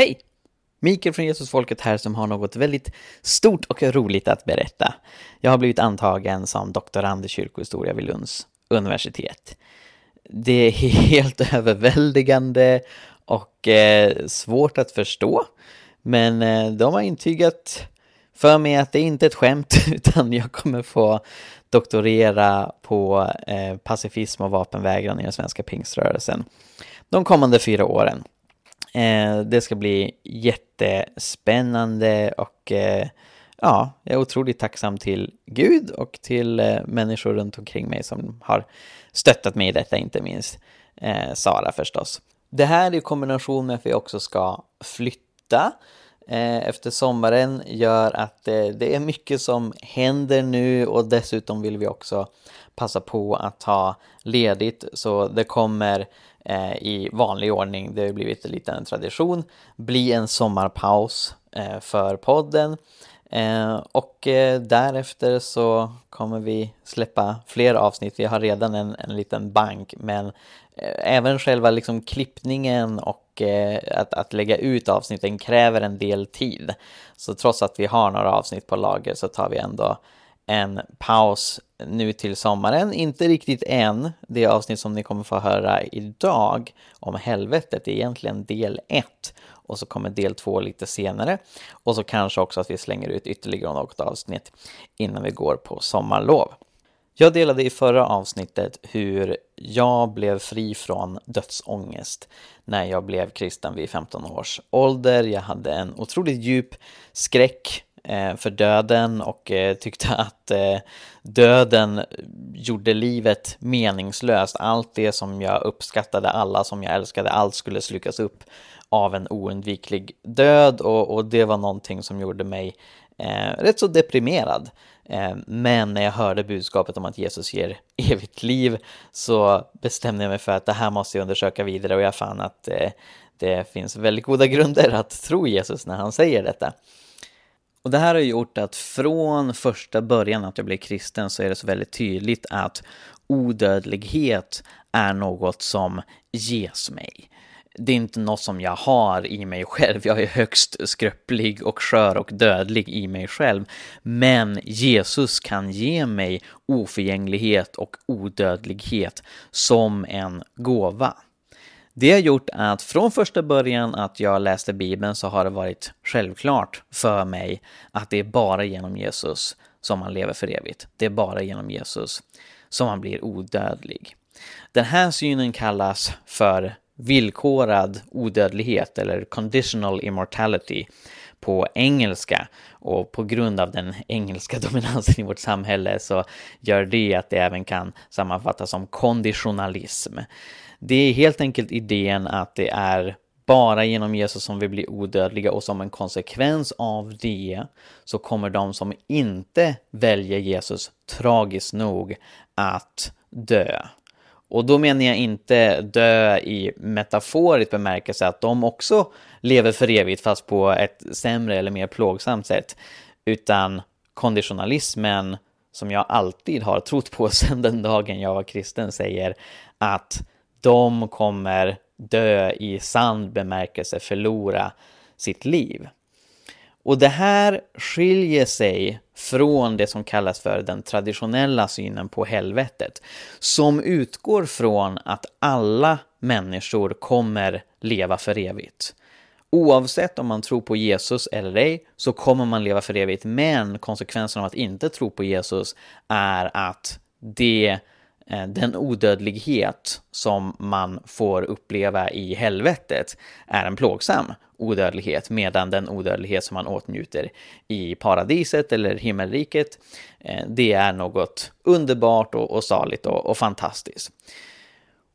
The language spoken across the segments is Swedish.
Hej! Mikael från Jesus Folket här som har något väldigt stort och roligt att berätta. Jag har blivit antagen som doktorand i kyrkohistoria vid Lunds universitet. Det är helt överväldigande och svårt att förstå. Men de har intygat för mig att det inte är ett skämt, utan jag kommer få doktorera på pacifism och vapenvägran i den svenska pingströrelsen de kommande 4 åren. Det ska bli jättespännande och ja, jag är otroligt tacksam till Gud och till människor runt omkring mig som har stöttat mig i detta, inte minst Sara förstås. Det här är i kombination med att vi också ska flytta efter sommaren, gör att det är mycket som händer nu, och dessutom vill vi också passa på att ta ledigt, så det kommer i vanlig ordning, det har blivit lite en tradition, bli en sommarpaus för podden, och därefter så kommer vi släppa fler avsnitt. Vi har redan en liten bank, men även själva liksom klippningen och att lägga ut avsnitten kräver en del tid. Så trots att vi har några avsnitt på lager så tar vi ändå en paus nu till sommaren. Inte riktigt än. Det avsnitt som ni kommer få höra idag om helvetet är egentligen del 1. Och så kommer del 2 lite senare. Och så kanske också att vi slänger ut ytterligare något avsnitt innan vi går på sommarlov. Jag delade i förra avsnittet hur jag blev fri från dödsångest när jag blev kristen vid 15 års ålder. Jag hade en otroligt djup skräck för döden och tyckte att döden gjorde livet meningslöst. Allt det som jag uppskattade, alla som jag älskade, allt skulle slukas upp av en oundviklig död, och det var någonting som gjorde mig rätt så deprimerad. Men när jag hörde budskapet om att Jesus ger evigt liv så bestämde jag mig för att det här måste jag undersöka vidare, och jag fann att det finns väldigt goda grunder att tro Jesus när han säger detta. Och det här har gjort att från första början att jag blev kristen så är det så väldigt tydligt att odödlighet är något som ges mig. Det är inte något som jag har i mig själv. Jag är högst skröplig och skör och dödlig i mig själv. Men Jesus kan ge mig oförgänglighet och odödlighet som en gåva. Det har gjort att från första början att jag läste Bibeln så har det varit självklart för mig att det är bara genom Jesus som man lever för evigt. Det är bara genom Jesus som man blir odödlig. Den här synen kallas för villkorad odödlighet, eller conditional immortality på engelska, och på grund av den engelska dominansen i vårt samhälle så gör det att det även kan sammanfattas som konditionalism. Det är helt enkelt idén att det är bara genom Jesus som vi blir odödliga, och som en konsekvens av det så kommer de som inte väljer Jesus tragiskt nog att dö. Och då menar jag inte dö i metaforiskt bemärkelse att de också lever för evigt fast på ett sämre eller mer plågsamt sätt, utan konditionalismen som jag alltid har trott på sedan den dagen jag var kristen säger att de kommer dö i sann bemärkelse, förlora sitt liv. Och det här skiljer sig från det som kallas för den traditionella synen på helvetet, som utgår från att alla människor kommer leva för evigt. Oavsett om man tror på Jesus eller ej så kommer man leva för evigt, men konsekvensen av att inte tro på Jesus är att den odödlighet som man får uppleva i helvetet är en plågsam odödlighet, medan den odödlighet som man åtnjuter i paradiset eller himmelriket, det är något underbart och saligt och fantastiskt.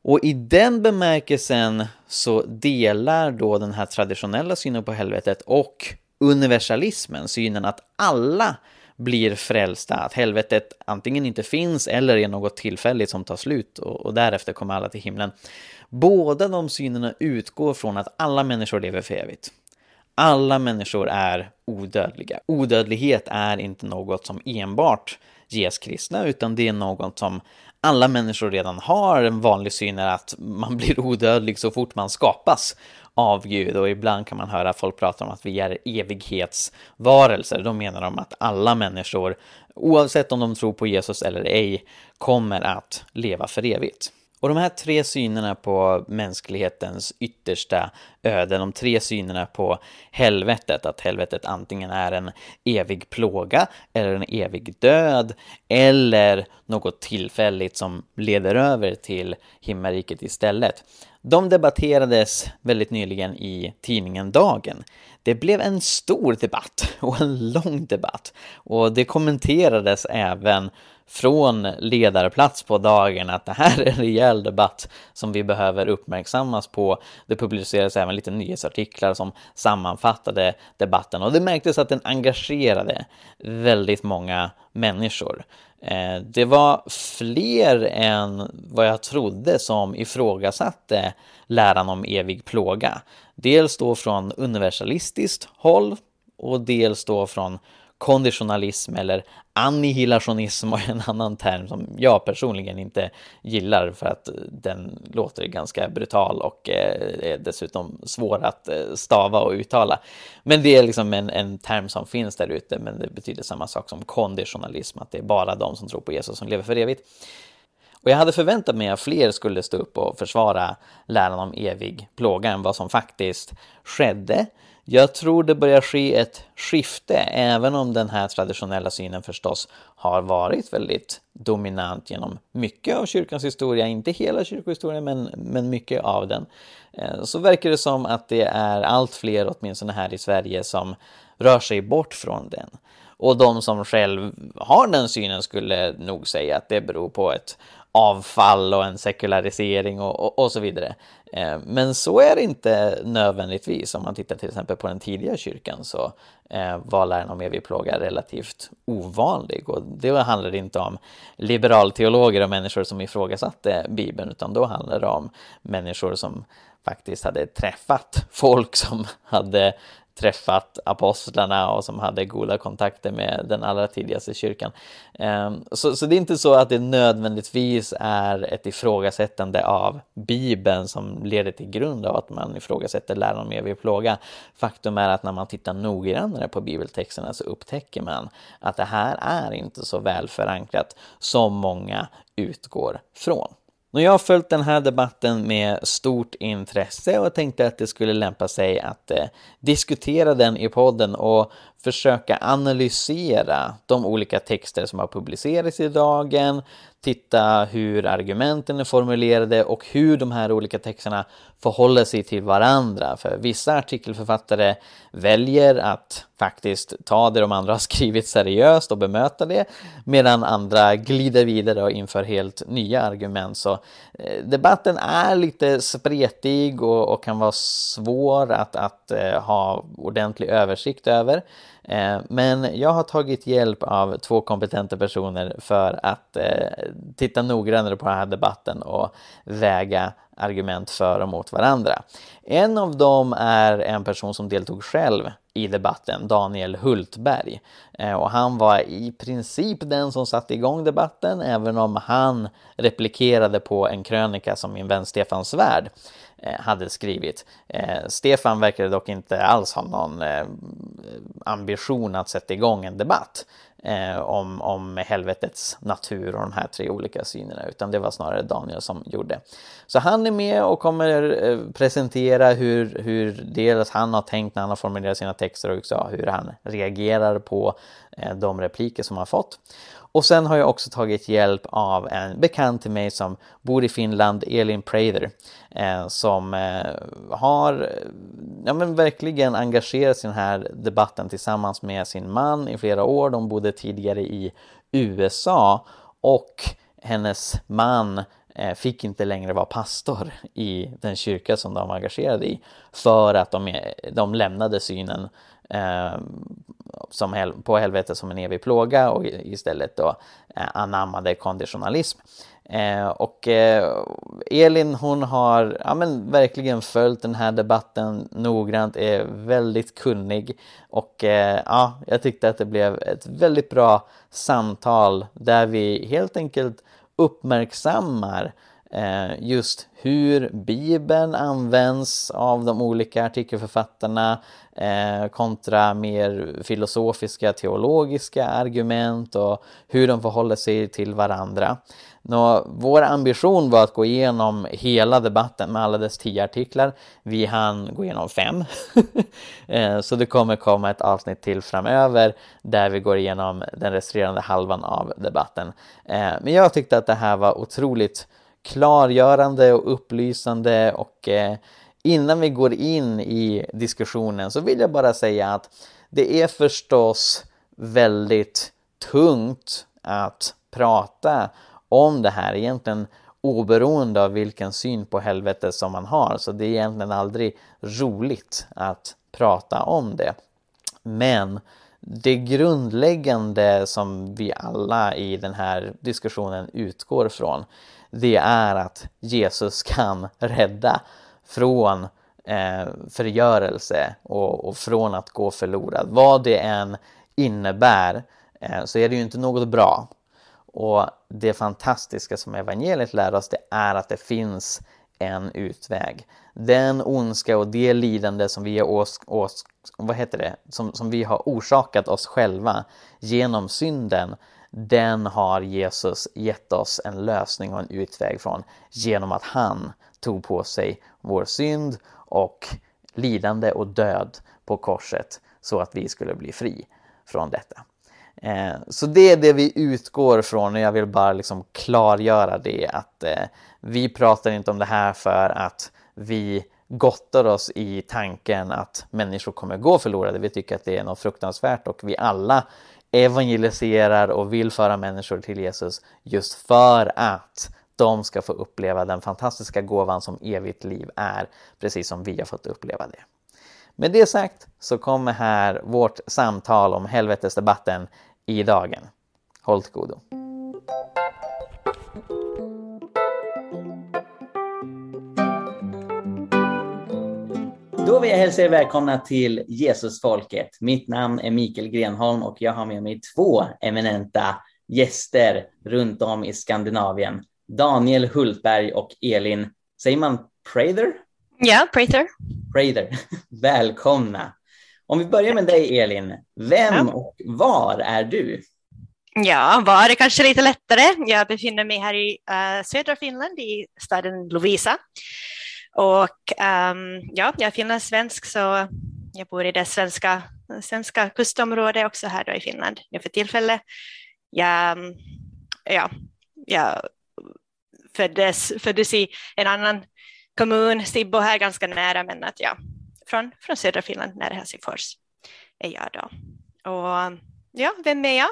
Och i den bemärkelsen så delar då den här traditionella synen på helvetet och universalismen, synen att alla blir frälsta, att helvetet antingen inte finns eller är något tillfälligt som tar slut och därefter kommer alla till himlen. Båda de synerna utgår från att alla människor lever för evigt. Alla människor är odödliga. Odödlighet är inte något som enbart ges kristna, utan det är något som alla människor redan har. En vanlig syn är att man blir odödlig så fort man skapas av Gud, och ibland kan man höra folk prata om att vi är evighetsvarelser. Då menar de att alla människor, oavsett om de tror på Jesus eller ej, kommer att leva för evigt. Och de här tre synerna på mänsklighetens yttersta öde, de tre synerna på helvetet, att helvetet antingen är en evig plåga eller en evig död eller något tillfälligt som leder över till himmelriket istället. De debatterades väldigt nyligen i tidningen Dagen. Det blev en stor debatt och en lång debatt, och det kommenterades även från ledarplats på Dagen att det här är en rejäl debatt som vi behöver uppmärksammas på. Det publicerades även lite nyhetsartiklar som sammanfattade debatten, och det märktes att den engagerade väldigt många människor. Det var fler än vad jag trodde som ifrågasatte läran om evig plåga. Dels då från universalistiskt håll och dels då från konditionalism eller annihilationism, och en annan term som jag personligen inte gillar för att den låter ganska brutal och är dessutom svår att stava och uttala. Men det är liksom en term som finns där ute, men det betyder samma sak som konditionalism, att det är bara de som tror på Jesus som lever för evigt. Och jag hade förväntat mig att fler skulle stå upp och försvara läran om evig plåga än vad som faktiskt skedde. Jag tror det börjar ske ett skifte, även om den här traditionella synen förstås har varit väldigt dominant genom mycket av kyrkans historia, inte hela kyrkohistorien men mycket av den. Så verkar det som att det är allt fler, åtminstone här i Sverige, som rör sig bort från den. Och de som själv har den synen skulle nog säga att det beror på ett avfall och en sekularisering och så vidare. Men så är det inte nödvändigtvis. Om man tittar till exempel på den tidiga kyrkan så var läran om evig plåga relativt ovanlig. Och det handlade inte om liberalteologer och människor som ifrågasatte Bibeln, utan då handlade det om människor som faktiskt hade träffat folk som hade träffat apostlarna och som hade goda kontakter med den allra tidigaste kyrkan. Så det är inte så att det nödvändigtvis är ett ifrågasättande av Bibeln som leder till grund av att man ifrågasätter läran om evig plåga. Faktum är att när man tittar noggrannare på bibeltexterna så upptäcker man att det här är inte så väl förankrat som många utgår från. Jag har följt den här debatten med stort intresse och tänkte att det skulle lämpa sig att diskutera den i podden och försöka analysera de olika texter som har publicerats i Dagen, titta hur argumenten är formulerade och hur de här olika texterna förhåller sig till varandra. För vissa artikelförfattare väljer att faktiskt ta det de andra har skrivit seriöst och bemöta det, medan andra glider vidare och inför helt nya argument. Så debatten är lite spretig och kan vara svår att ha ordentlig översikt över. Men jag har tagit hjälp av två kompetenta personer för att titta noggrannare på den här debatten och väga argument för och mot varandra. En av dem är en person som deltog själv i debatten, Daniel Hultberg. Och han var i princip den som satte igång debatten, även om han replikerade på en krönika som min vän Stefan Svärd hade skrivit. Stefan verkade dock inte alls ha någon ambition att sätta igång en debatt om helvetets natur och de här tre olika synerna, utan det var snarare Daniel som gjorde. Så han är med och kommer presentera hur dels han har tänkt när han har formulerat sina texter och också hur han reagerar på de repliker som han fått. Och sen har jag också tagit hjälp av en bekant till mig som bor i Finland, Elin Prather, som har verkligen engagerat sig i den här debatten tillsammans med sin man i flera år. De bodde tidigare i USA och hennes man fick inte längre vara pastor i den kyrka som de var engagerade i för att de lämnade synen på helvetet som en evig plåga och istället då anammade konditionalism. Och Elin, hon har verkligen följt den här debatten noggrant, är väldigt kunnig och jag tyckte att det blev ett väldigt bra samtal där vi helt enkelt uppmärksammar just hur Bibeln används av de olika artikelförfattarna kontra mer filosofiska, teologiska argument och hur de förhåller sig till varandra. Nå, vår ambition var att gå igenom hela debatten med alla dess 10 artiklar. Vi hann gå igenom 5. Så det kommer komma ett avsnitt till framöver där vi går igenom den resterande halvan av debatten. Men jag tyckte att det här var otroligt klargörande och upplysande, och innan vi går in i diskussionen så vill jag bara säga att det är förstås väldigt tungt att prata om det här, egentligen oberoende av vilken syn på helvetet som man har, så det är egentligen aldrig roligt att prata om det. Men det grundläggande som vi alla i den här diskussionen utgår från, det är att Jesus kan rädda från förgörelse och från att gå förlorad. Vad det än innebär så är det ju inte något bra. Och det fantastiska som evangeliet lär oss, det är att det finns en utväg. Den ondska och det lidande som vi har som vi har orsakat oss själva genom synden, den har Jesus gett oss en lösning och en utväg från genom att han tog på sig vår synd och lidande och död på korset så att vi skulle bli fri från detta. Så det är det vi utgår från, och jag vill bara liksom klargöra det, att vi pratar inte om det här för att vi gottar oss i tanken att människor kommer gå förlorade. Vi tycker att det är något fruktansvärt, och vi alla evangeliserar och vill föra människor till Jesus just för att de ska få uppleva den fantastiska gåvan som evigt liv är, precis som vi har fått uppleva det. Med det sagt så kommer här vårt samtal om helvetesdebatten i Dagen. Håll till godo. Då vill jag hälsa er välkomna till Jesus Folket. Mitt namn är Mikael Grenholm och jag har med mig 2 eminenta gäster runt om i Skandinavien. Daniel Hultberg och Elin, säger man Prather? Ja, Prather. Prather. Välkomna. Om vi börjar med dig, Elin. Vem och var är du? Ja, var är kanske lite lättare. Jag befinner mig här i södra Finland, i staden Lovisa. Och jag är finlandssvensk, så jag bor i det svenska kustområdet också här då i Finland för tillfället. Jag föddes i en annan kommun, Sibbo, här ganska nära, men att jag från södra Finland, nära Helsingfors, är jag då. Och ja, vem är jag?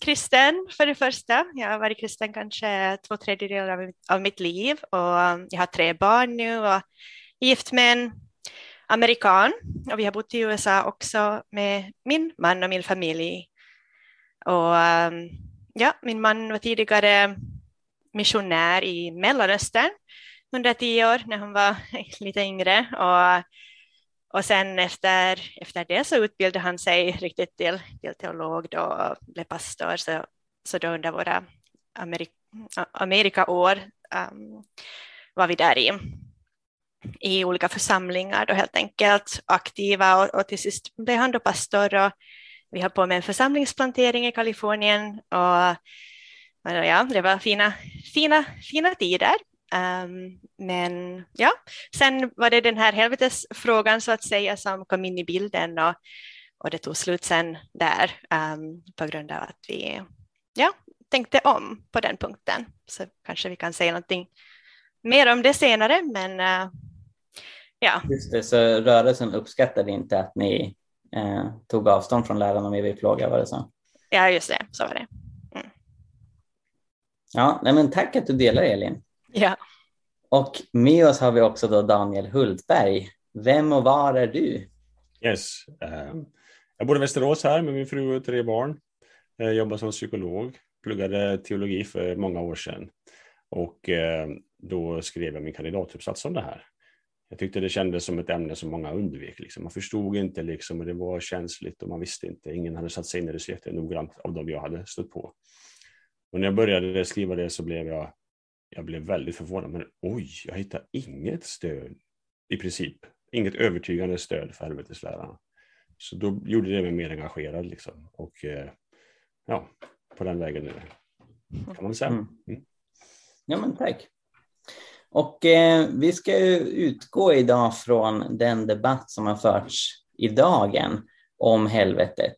Kristen för det första. Jag har varit kristen kanske 2/3 av mitt liv, och jag har 3 barn nu och är gift med en amerikan, och vi har bott i USA också med min man och min familj. Och min man var tidigare missionär i Mellanöstern under 10 år när han var lite yngre, och sen efter det så utbildade han sig riktigt till teolog då, och blev pastor. Så då under våra Amerikaår var vi där i olika församlingar då, helt enkelt aktiva, och till sist blev han då pastor, och vi har på med en församlingsplantering i Kalifornien, och ja, det var fina tider. Men ja, sen var det den här helvetesfrågan så att säga som kom in i bilden, och det tog slut sen där på grund av att vi tänkte om på den punkten. Så kanske vi kan säga någonting mer om det senare, men ja. Just det, så rörelsen uppskattade inte att ni tog avstånd från läran om evig plåga, var det så? Ja, just det, så var det. Mm. Ja, nej, men tack att du delar, Elin. Ja. Och med oss har vi också då Daniel Hultberg. Vem och var är du? Yes. Jag bor i Västerås här med min fru och 3 barn. Jag jobbar som psykolog. Pluggade teologi för många år sedan. Och då skrev jag min kandidatuppsats om det här. Jag tyckte det kändes som ett ämne som många undvek. Liksom. Man förstod inte, liksom, och det var känsligt och man visste inte. Ingen hade satt sig in i det så jättenoggrant av dem jag hade stött på. Och när jag började skriva det så blev jag Jag blev väldigt förvånad, men oj, jag hittar inget stöd i princip. Inget övertygande stöd för helvetesläran. Så då gjorde det mig mer engagerad liksom. Och ja, på den vägen nu kan man säga. Mm. Ja, men tack. Och vi ska utgå idag från den debatt som har förts i Dagen om helvetet.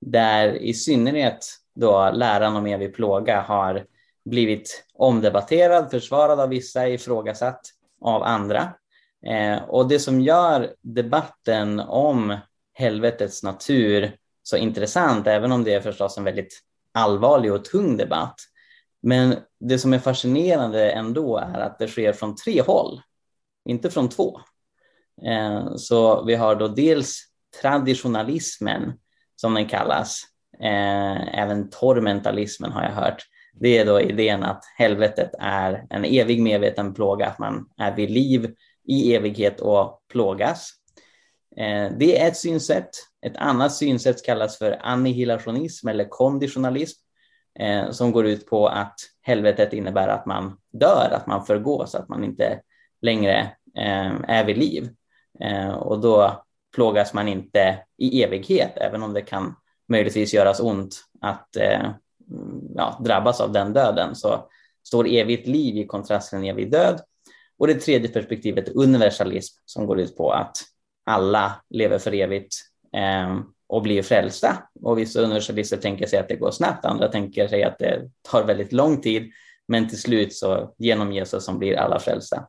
Där i synnerhet då läran om evig plåga har blivit omdebatterad, försvarad av vissa, ifrågasatt av andra. Och det som gör debatten om helvetets natur så intressant, även om det är förstås en väldigt allvarlig och tung debatt, men det som är fascinerande ändå är att det sker från tre håll, inte från två. Så vi har då dels traditionalismen, som den kallas, även tormentalismen har jag hört. Det är då idén att helvetet är en evig medveten plåga, att man är vid liv i evighet och plågas. Det är ett synsätt. Ett annat synsätt kallas för annihilationism eller konditionalism, som går ut på att helvetet innebär att man dör, att man förgås, att man inte längre är vid liv. Och då plågas man inte i evighet, även om det kan möjligtvis göras ont att drabbas av den döden. Så står evigt liv i kontrast till en evig död. Och det tredje perspektivet är universalism, som går ut på att alla lever för evigt och blir frälsta. Och vissa universalister tänker sig att det går snabbt, andra tänker sig att det tar väldigt lång tid. Men till slut så genom Jesus som blir alla frälsta.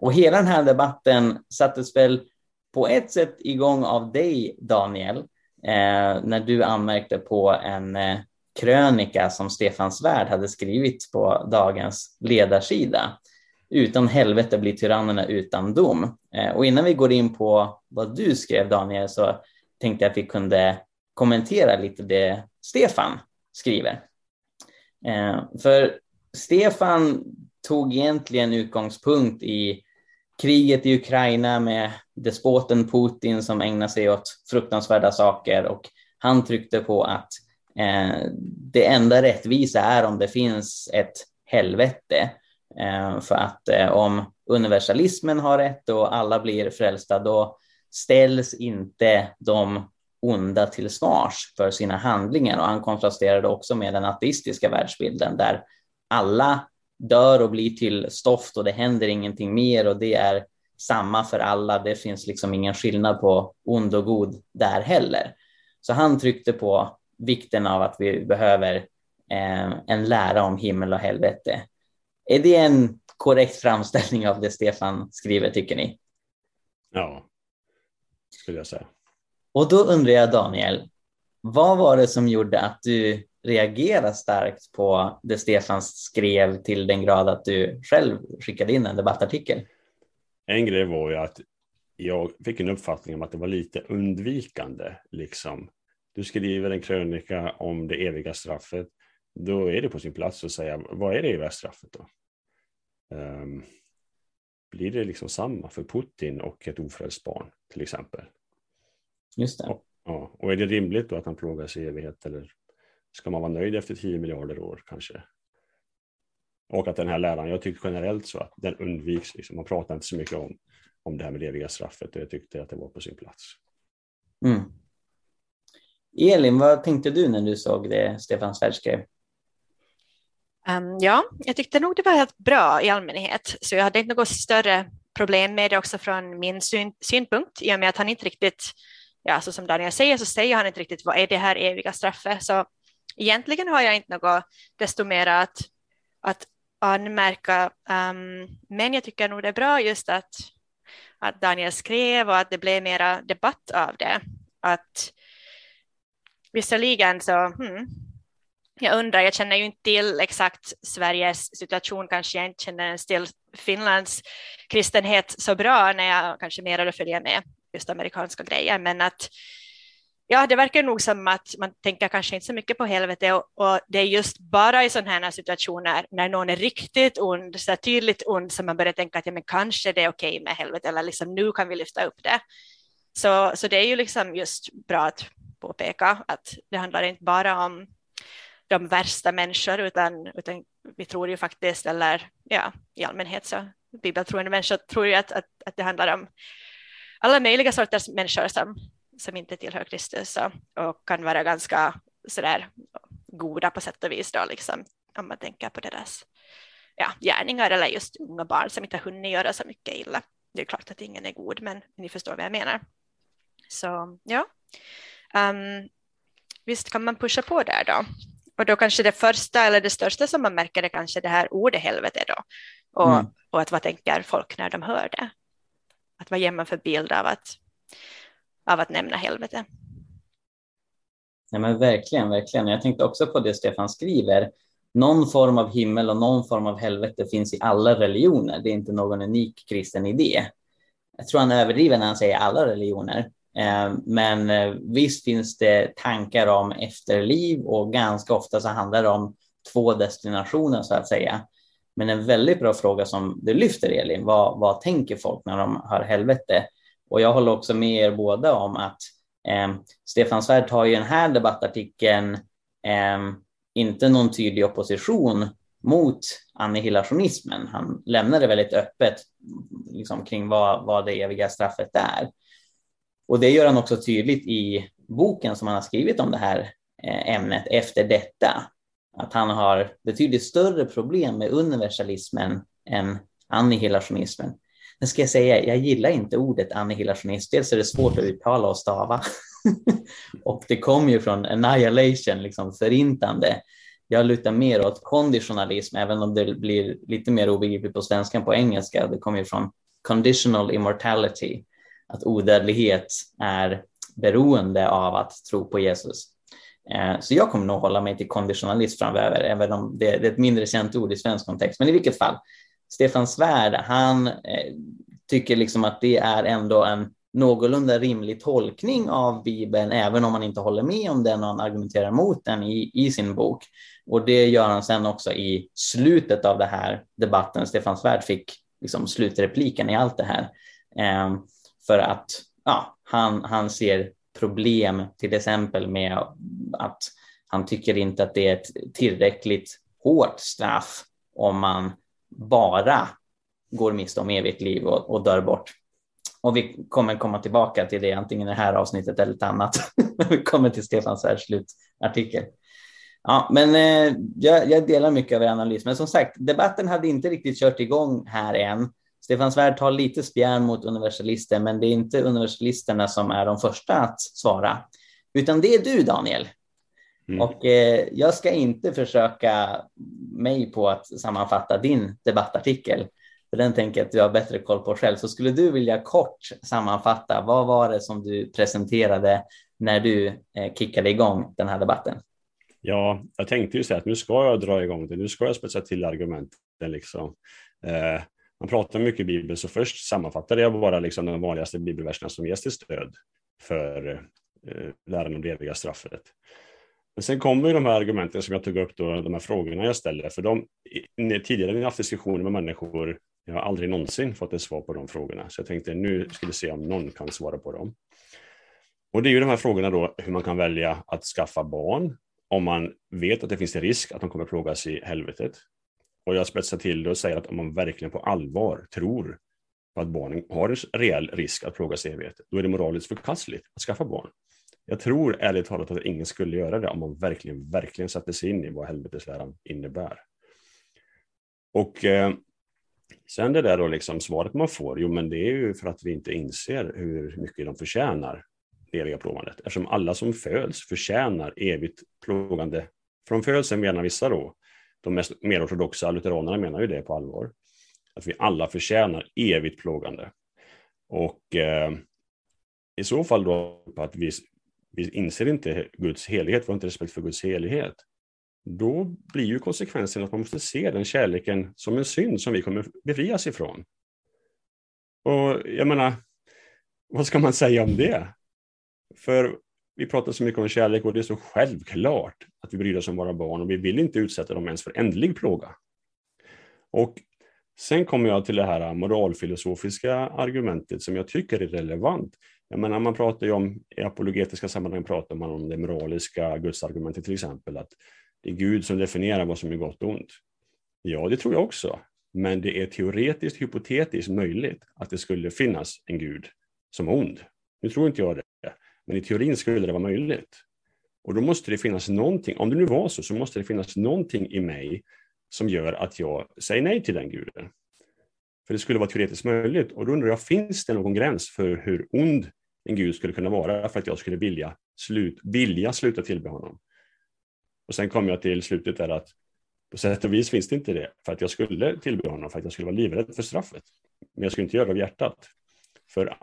Och hela den här debatten sattes väl på ett sätt igång av dig, Daniel, när du anmärkte på en krönika som Stefan Svärd hade skrivit på Dagens ledarsida. Utan helvete blir tyrannerna utan dom. Och innan vi går in på vad du skrev, Daniel, så tänkte jag att vi kunde kommentera lite det Stefan skriver. För Stefan tog egentligen utgångspunkt i kriget i Ukraina med despoten Putin som ägnar sig åt fruktansvärda saker, och han tryckte på att det enda rättvisa är om det finns ett helvete. För att om universalismen har rätt och alla blir frälsta, då ställs inte de onda till svars för sina handlingar. Och han kontrasterade också med den ateistiska världsbilden där alla dör och blir till stoft och det händer ingenting mer, och det är samma för alla. Det finns liksom ingen skillnad på ond och god där heller. Så han tryckte på vikten av att vi behöver en lära om himmel och helvete. Är det en korrekt framställning av det Stefan skriver, tycker ni? Ja, skulle jag säga. Och då undrar jag, Daniel, vad var det som gjorde att du reagerade starkt på det Stefan skrev till den grad att du själv skickade in en debattartikel? En grej var ju att jag fick en uppfattning om att det var lite undvikande. Liksom. Du skriver en krönika om det eviga straffet. Då är det på sin plats att säga, vad är det eviga straffet då? Blir det liksom samma för Putin och ett ofrälst barn till exempel? Just det. Och är det rimligt då att han plågas i evighet, eller ska man vara nöjd efter 10 miljarder år kanske? Och att den här läran, jag tyckte generellt så att den undviks. Liksom. Man pratar inte så mycket om det här med det eviga straffet, och jag tyckte att det var på sin plats. Mm. Elin, vad tänkte du när du såg det Stefan Svärd skrev? Ja, jag tyckte nog det var helt bra i allmänhet. Så jag hade inte något större problem med det också från min synpunkt. I och med att han inte riktigt, så som Daniel säger, så säger han inte riktigt vad är det här eviga straffet. Så egentligen har jag inte något desto mer att anmärka. Men jag tycker nog det är bra just att Daniel skrev och att det blev mera debatt av det. Att visserligen så... Jag undrar, jag känner ju inte till exakt Sveriges situation, kanske jag inte känner ens till Finlands kristenhet så bra när jag kanske mer följer med just amerikanska grejer, men att det verkar nog som att man tänker kanske inte så mycket på helvete, och det är just bara i sådana här situationer när någon är riktigt ond, så tydligt ond, som man börjar tänka att men kanske det är okej med helvete, eller liksom nu kan vi lyfta upp det. Så det är ju liksom just bra att påpeka att det handlar inte bara om de värsta människor, utan vi tror ju faktiskt, eller ja, i allmänhet så bibeltroende människor tror ju att det handlar om alla möjliga sorters människor som inte tillhör Kristus och kan vara ganska sådär goda på sätt och vis då, liksom, om man tänker på deras gärningar eller just unga barn som inte har hunnit göra så mycket illa. Det är klart att ingen är god, men ni förstår vad jag menar. Så ja, visst kan man pusha på där då. Och då kanske det första eller det största som man märker är kanske det här ordet helvete då. Och att vad tänker folk när de hör det? Att vad ger man för bild av att nämna helvete? Ja, men verkligen, verkligen. Jag tänkte också på det Stefan skriver. Någon form av himmel och någon form av helvete finns i alla religioner. Det är inte någon unik kristen idé. Jag tror han överdriver när han säger alla religioner. Men visst finns det tankar om efterliv, och ganska ofta så handlar det om två destinationer så att säga. Men en väldigt bra fråga som du lyfter, Elin, vad tänker folk när de hör helvete? Och jag håller också med er båda om att Stefan Svärd har ju den här debattartikeln inte någon tydlig opposition mot annihilationismen. Han lämnar det väldigt öppet liksom, kring vad det eviga straffet är. Och det gör han också tydligt i boken som han har skrivit om det här ämnet efter detta. Att han har betydligt större problem med universalismen än annihilationismen. Men ska jag säga, jag gillar inte ordet annihilationist. Dels är det svårt att uttala och stava. Och det kommer ju från annihilation, liksom förintande. Jag lutar mer åt konditionalism, även om det blir lite mer obegripligt på svenska än på engelska. Det kommer ju från conditional immortality. Att odödlighet är beroende av att tro på Jesus. Så jag kommer nog hålla mig till konditionalism framöver, även om det är ett mindre känt ord i svensk kontext. Men i vilket fall, Stefan Svärd, han tycker liksom att det är ändå en någorlunda rimlig tolkning av Bibeln, även om man inte håller med om den och han argumenterar mot den i sin bok. Och det gör han sen också i slutet av det här debatten. Stefan Svärd fick liksom slutrepliken i allt det här. För att han ser problem till exempel med att han tycker inte att det är ett tillräckligt hårt straff om man bara går miste om evigt liv och dör bort. Och vi kommer komma tillbaka till det, antingen i det här avsnittet eller ett annat. Vi kommer till Stefan Svärds slutartikel. Ja, men jag delar mycket av er analys. Men som sagt, debatten hade inte riktigt kört igång här än. Stefan Svärd tar lite spjärn mot universalister, men det är inte universalisterna som är de första att svara. Utan det är du, Daniel. Mm. Och jag ska inte försöka mig på att sammanfatta din debattartikel. För den tänker jag att du har bättre koll på själv. Så skulle du vilja kort sammanfatta, vad var det som du presenterade när du kickade igång den här debatten? Ja, jag tänkte ju så att nu ska jag dra igång det. Nu ska jag spetsa till argumenten liksom. Man pratar mycket i Bibeln, så först sammanfattade jag bara liksom de vanligaste bibelverserna som ges till stöd för läran om det eviga straffet. Men sen kommer ju de här argumenten som jag tog upp då, de här frågorna jag ställde, för de tidigare när jag haft diskussioner med människor, jag har aldrig någonsin fått ett svar på de frågorna. Så jag tänkte nu ska vi se om någon kan svara på dem. Och det är ju de här frågorna då, hur man kan välja att skaffa barn om man vet att det finns en risk att de kommer plågas i helvetet. Och jag spetsar till det och säger att om man verkligen på allvar tror på att barnen har en reell risk att plågas i helvetet, då är det moraliskt förkastligt att skaffa barn. Jag tror ärligt talat att ingen skulle göra det om man verkligen satte sig in i vad helvetesläran innebär. Och sen det där då liksom svaret man får, jo men det är ju för att vi inte inser hur mycket de förtjänar det eviga plågandet. Eftersom alla som föds förtjänar evigt plågande. Från födelsen menar vissa då, de mest mer ortodoxa lutheranerna menar ju det på allvar. Att vi alla förtjänar evigt plågande. Och i så fall då att vi inser inte Guds helighet, vi har inte respekt för Guds helighet. Då blir ju konsekvensen att man måste se den kärleken som en synd som vi kommer befrias ifrån. Och jag menar, vad ska man säga om det? För vi pratar så mycket om kärlek och det är så självklart att vi bryr oss om våra barn och vi vill inte utsätta dem ens för ändlig plåga. Och sen kommer jag till det här moralfilosofiska argumentet som jag tycker är relevant. Jag menar, man pratar ju om, i apologetiska sammanhang pratar man om det moraliska gudsargumentet till exempel, att Det är Gud som definierar vad som är gott och ont. Ja, det tror jag också. Men det är teoretiskt, hypotetiskt möjligt att det skulle finnas en Gud som är ond. Nu tror inte jag det. Men i teorin skulle det vara möjligt. Och då måste det finnas någonting. Om det nu var så, så måste det finnas någonting i mig som gör att jag säger nej till den guden. För det skulle vara teoretiskt möjligt. Och då undrar jag, finns det någon gräns för hur ond en gud skulle kunna vara för att jag skulle vilja sluta tillbe honom? Och sen kom jag till slutet där att på sätt och vis finns det inte det. För att jag skulle tillbe honom, för att jag skulle vara livrädd för straffet. Men jag skulle inte göra det av hjärtat. För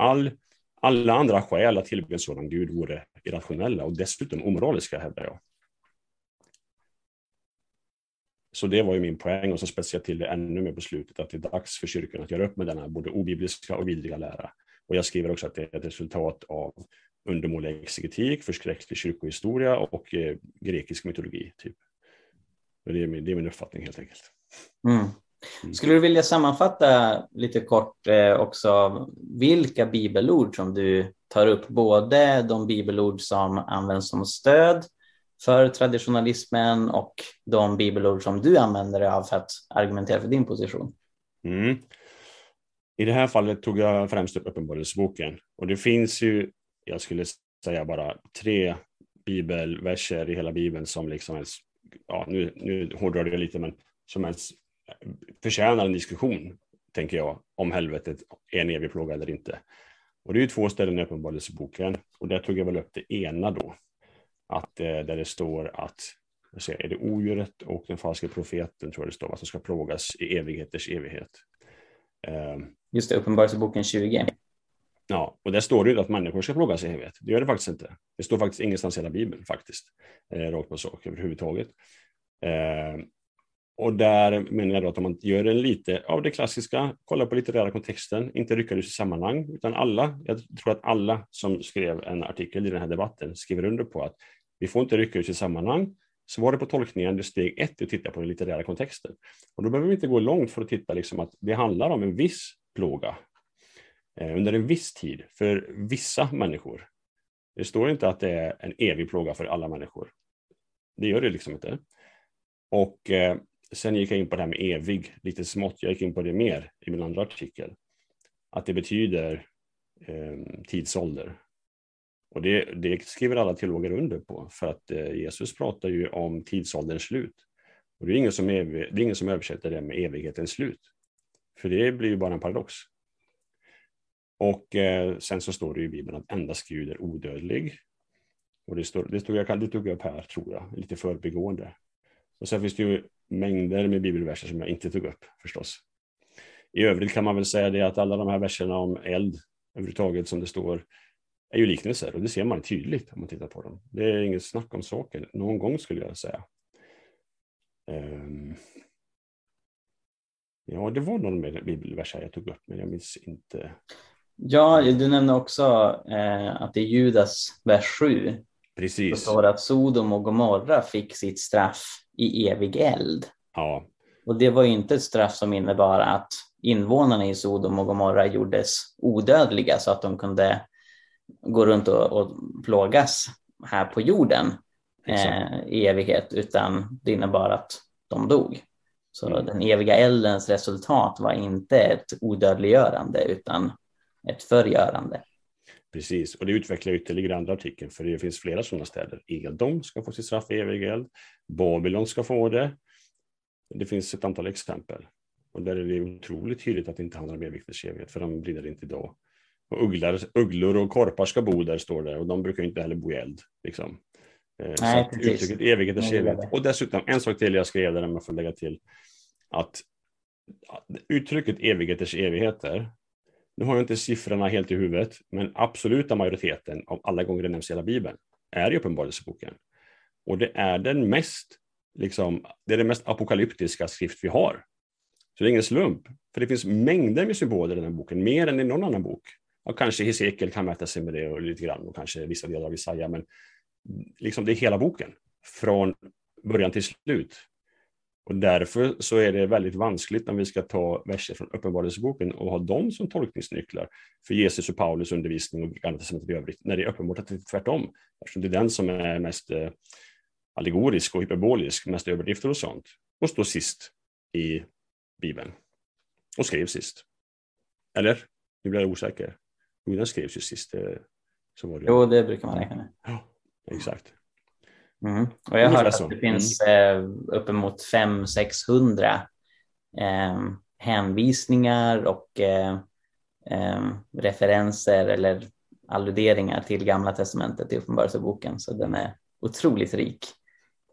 alla andra skäl att tillbe en sådan gud vore irrationella och dessutom omoraliska, hävdar jag. Så det var ju min poäng, och så spetsade jag till det ännu mer på slutet att det är dags för kyrkan att göra upp med denna både obibliska och vidriga lära. Och jag skriver också att det är ett resultat av undermålig exegetik, förskräcklig kyrkohistoria och grekisk mytologi typ. Och det är min uppfattning helt enkelt. Skulle du vilja sammanfatta lite kort också vilka bibelord som du tar upp, både de bibelord som används som stöd för traditionalismen och de bibelord som du använder dig av för att argumentera för din position? I det här fallet tog jag främst upp Uppenbarelseboken, och det finns ju, jag skulle säga, bara 3 bibelverser i hela Bibeln som liksom, ja, nu hårdrar jag lite, men som ens förtjänar en diskussion, tänker jag, om helvetet är en evig plåga eller inte. Och det är ju 2 ställen i Uppenbarelseboken, och där tog jag väl upp det ena då, att där det står att är det odjuret och den falske profeten, tror jag det står, att de ska plågas i evigheters evighet. Just det, Uppenbarelseboken 20. Ja, och där står det ju att människor ska plågas i evighet. Det gör det faktiskt inte. Det står faktiskt ingenstans i hela Bibeln faktiskt, rakt på sak överhuvudtaget. Och där menar jag då att om man gör en lite av det klassiska, kollar på litterära kontexten, inte rycker ut i sammanhang, utan jag tror att alla som skrev en artikel i den här debatten skriver under på att vi får inte rycka ut i sammanhang. Svaret på tolkningen, det är steg 1, att titta på den litterära kontexten. Och då behöver vi inte gå långt för att titta liksom att det handlar om en viss plåga under en viss tid för vissa människor. Det står inte att det är en evig plåga för alla människor. Det gör det liksom inte. Och sen gick jag in på det här med evig, lite smått. Jag gick in på det mer i min andra artikel. Att det betyder tidsålder. Och det skriver alla teologer under på. För att Jesus pratar ju om tidsålderns slut. Och det är ingen som översätter det med evighetens slut. För det blir ju bara en paradox. Och sen så står det ju i Bibeln att endast Gud är odödlig. Och det tog jag upp här, tror jag. Lite förbigående. Och sen finns det ju mängder med bibelverser som jag inte tog upp förstås. I övrigt kan man väl säga det att alla de här verserna om eld överhuvudtaget som det står är ju liknelser, och det ser man tydligt om man tittar på dem. Det är inget snack om saken någon gång, skulle jag säga. Ja, det var någon mer bibelverser jag tog upp, men jag minns inte. Ja, du nämnde också att det är Judas vers 7. Precis. Det står att Sodom och Gomorra fick sitt straff i evig eld. Ja. Och det var ju inte ett straff som innebar att invånarna i Sodom och Gomorra gjordes odödliga så att de kunde gå runt och plågas här på jorden i evighet, utan det innebar att de dog. Så den eviga eldens resultat var inte ett odödliggörande utan ett förgörande. Precis, och det utvecklar ytterligare andra artikeln, för det finns flera sådana städer. Edom ska få sitt straff i evig eld, Babylon ska få det. Det finns ett antal exempel. Och där är det otroligt tydligt att det inte handlar om evigheters evighet, för de blir det inte idag. Och ugglor och korpar ska bo där, står det, och de brukar inte heller bo i eld. Liksom. Nej, så uttrycket evigheters evighet. Och dessutom, en sak till jag skrev där man får lägga till, att uttrycket evigheters evigheter, nu har jag inte siffrorna helt i huvudet, men absoluta majoriteten av alla gånger det nämns i hela Bibeln är i Uppenbarelseboken. Och det är den mest apokalyptiska skrift vi har. Så det är ingen slump, för det finns mängder med symboler i den här boken, mer än i någon annan bok. Och kanske Hesekiel kan mäta sig med det och lite grann, och kanske vissa delar av Jesaja, men liksom det är hela boken, från början till slut. Och därför så är det väldigt vanskligt om vi ska ta verser från Uppenbarelseboken och ha dem som tolkningsnycklar för Jesus och Paulus undervisning och annat som i övrigt, när det är uppenbart att det är tvärtom. Eftersom det är den som är mest allegorisk och hyperbolisk, mest överdrifter och sånt. Och står sist i Bibeln. Och skrev sist. Eller? Nu blir jag osäker. Jo, den skrevs ju sist. Så var det. Jo, det brukar man räkna med. Ja, exakt. Mm. Och jag hörde att det finns uppemot 500-600 hänvisningar och referenser eller alluderingar till Gamla testamentet i Uppenbarelseboken. Så den är otroligt rik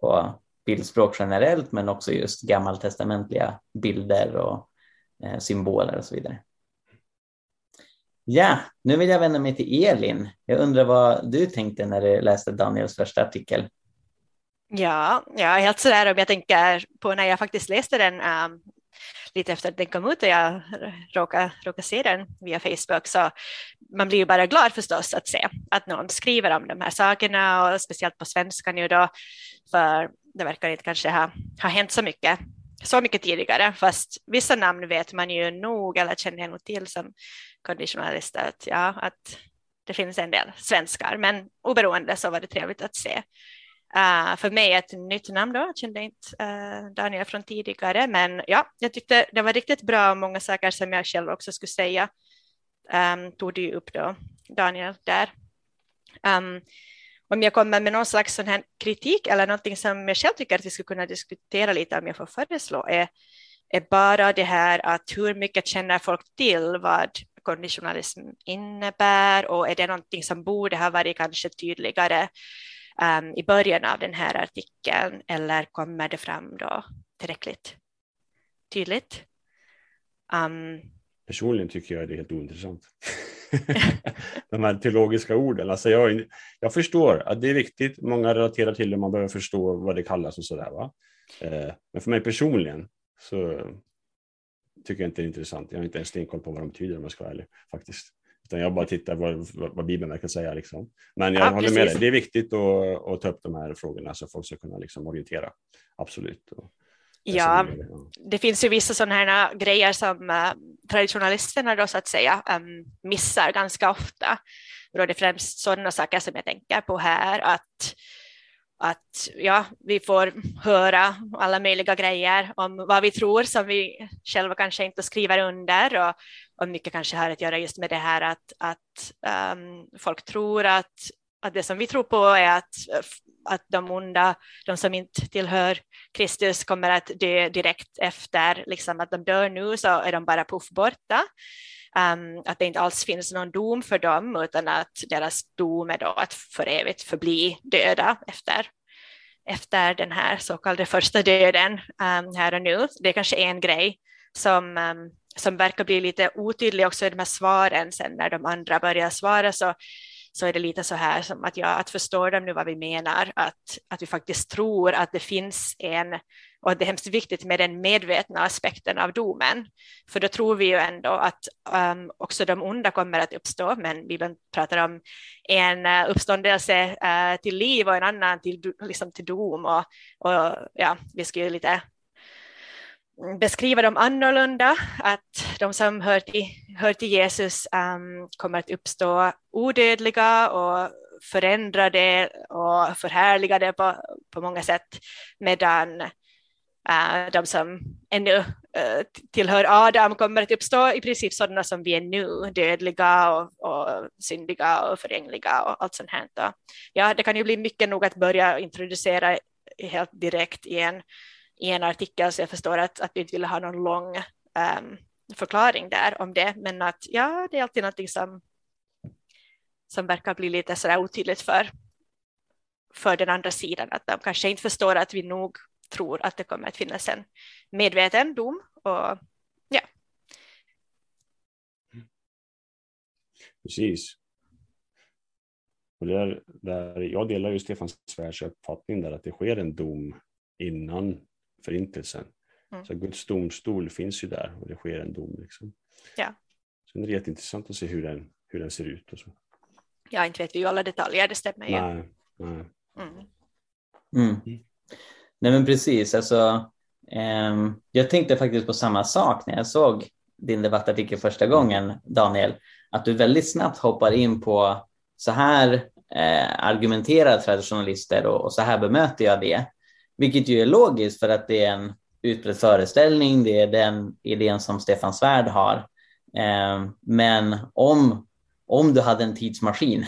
på bildspråk generellt, men också just gammaltestamentliga bilder och symboler och så vidare. Ja, nu vill jag vända mig till Elin. Jag undrar vad du tänkte när du läste Daniels första artikel. Ja, jag är helt sådär om jag tänker på när jag faktiskt läste den lite efter att den kom ut och jag råkade se den via Facebook, så man blir ju bara glad förstås att se att någon skriver om de här sakerna, och speciellt på svenska nu då, för det verkar inte kanske ha hänt så mycket tidigare, fast vissa namn vet man ju nog eller känner nog till som konditionalist att det finns en del svenskar, men oberoende så var det trevligt att se. För mig ett nytt namn då, jag kände inte Daniel från tidigare, men ja, jag tyckte det var riktigt bra, många saker som jag själv också skulle säga tog du upp då, Daniel där. Om jag kommer med någon slags sån här kritik eller någonting som jag själv tycker att vi skulle kunna diskutera lite, om jag får föreslå, är bara det här att hur mycket känner folk till vad konditionalism innebär, och är det någonting som borde ha varit kanske tydligare i början av den här artikeln, eller kommer det fram då tillräckligt tydligt? Personligen tycker jag det är helt ointressant. De här teologiska orden. Alltså jag förstår att det är viktigt. Många relaterar till det, man behöver förstå vad det kallas och sådär, va? Men för mig personligen så tycker jag inte det är intressant. Jag har inte ens stenkoll på vad de betyder om jag ska vara ärlig, faktiskt. Utan jag bara tittar vad Bibeln verkar säga. Liksom. Men jag håller precis med dig. Det är viktigt att ta upp de här frågorna så folk ska kunna liksom orientera. Absolut. Det finns ju vissa sådana här grejer som traditionalisterna då, så att säga, missar ganska ofta. Då är det främst sådana saker som jag tänker på här. Att vi får höra alla möjliga grejer om vad vi tror som vi själva kanske inte skriver under, och mycket kanske har att göra just med det här att folk tror att det som vi tror på är att de onda, de som inte tillhör Kristus, kommer att dö direkt efter liksom att de dör nu, så är de bara puff borta. Att det inte alls finns någon dom för dem, utan att deras dom är då att för evigt förbli döda efter den här så kallade första döden här och nu. Det är kanske en grej som verkar bli lite otydlig också i de här svaren. Sen när de andra börjar svara så är det lite så här som att att förstår de nu vad vi menar, att vi faktiskt tror att det finns en, och det är hemskt viktigt med den medvetna aspekten av domen, för då tror vi ju ändå att också de onda kommer att uppstå, men Bibeln pratar om en uppståndelse till liv och en annan till dom, och vi ska ju lite beskriva dem annorlunda, att de som hör till Jesus kommer att uppstå odödliga och förändrade och förhärligade på många sätt, medan de som ännu tillhör Adam kommer att uppstå i princip sådana som vi är nu, dödliga och syndiga och förgängliga och allt sånt här. Ja, det kan ju bli mycket nog att börja introducera helt direkt i en artikel, så jag förstår att du inte ville ha någon lång förklaring där om det, men att det är alltid någonting som verkar bli lite sådär otydligt för den andra sidan, att de kanske inte förstår att vi nog tror att det kommer att finnas en medveten dom, och ja. Precis. Och där jag delar ju Stefan Svärds uppfattning där, att det sker en dom innan förintelsen. Mm. Så Guds domstol finns ju där, och det sker en dom liksom. Ja. Så det är jätteintressant att se hur den ser ut och så. Ja, inte vet vi ju alla detaljer, det stämmer ju. Nej. Mm. Nej, men precis, alltså, jag tänkte faktiskt på samma sak när jag såg din debattartikel första gången, Daniel, att du väldigt snabbt hoppar in på så här argumenterar traditionalister och så här bemöter jag det. Vilket ju är logiskt för att det är en utbredd föreställning, det är den idén som Stefan Svärd har. Men om du hade en tidsmaskin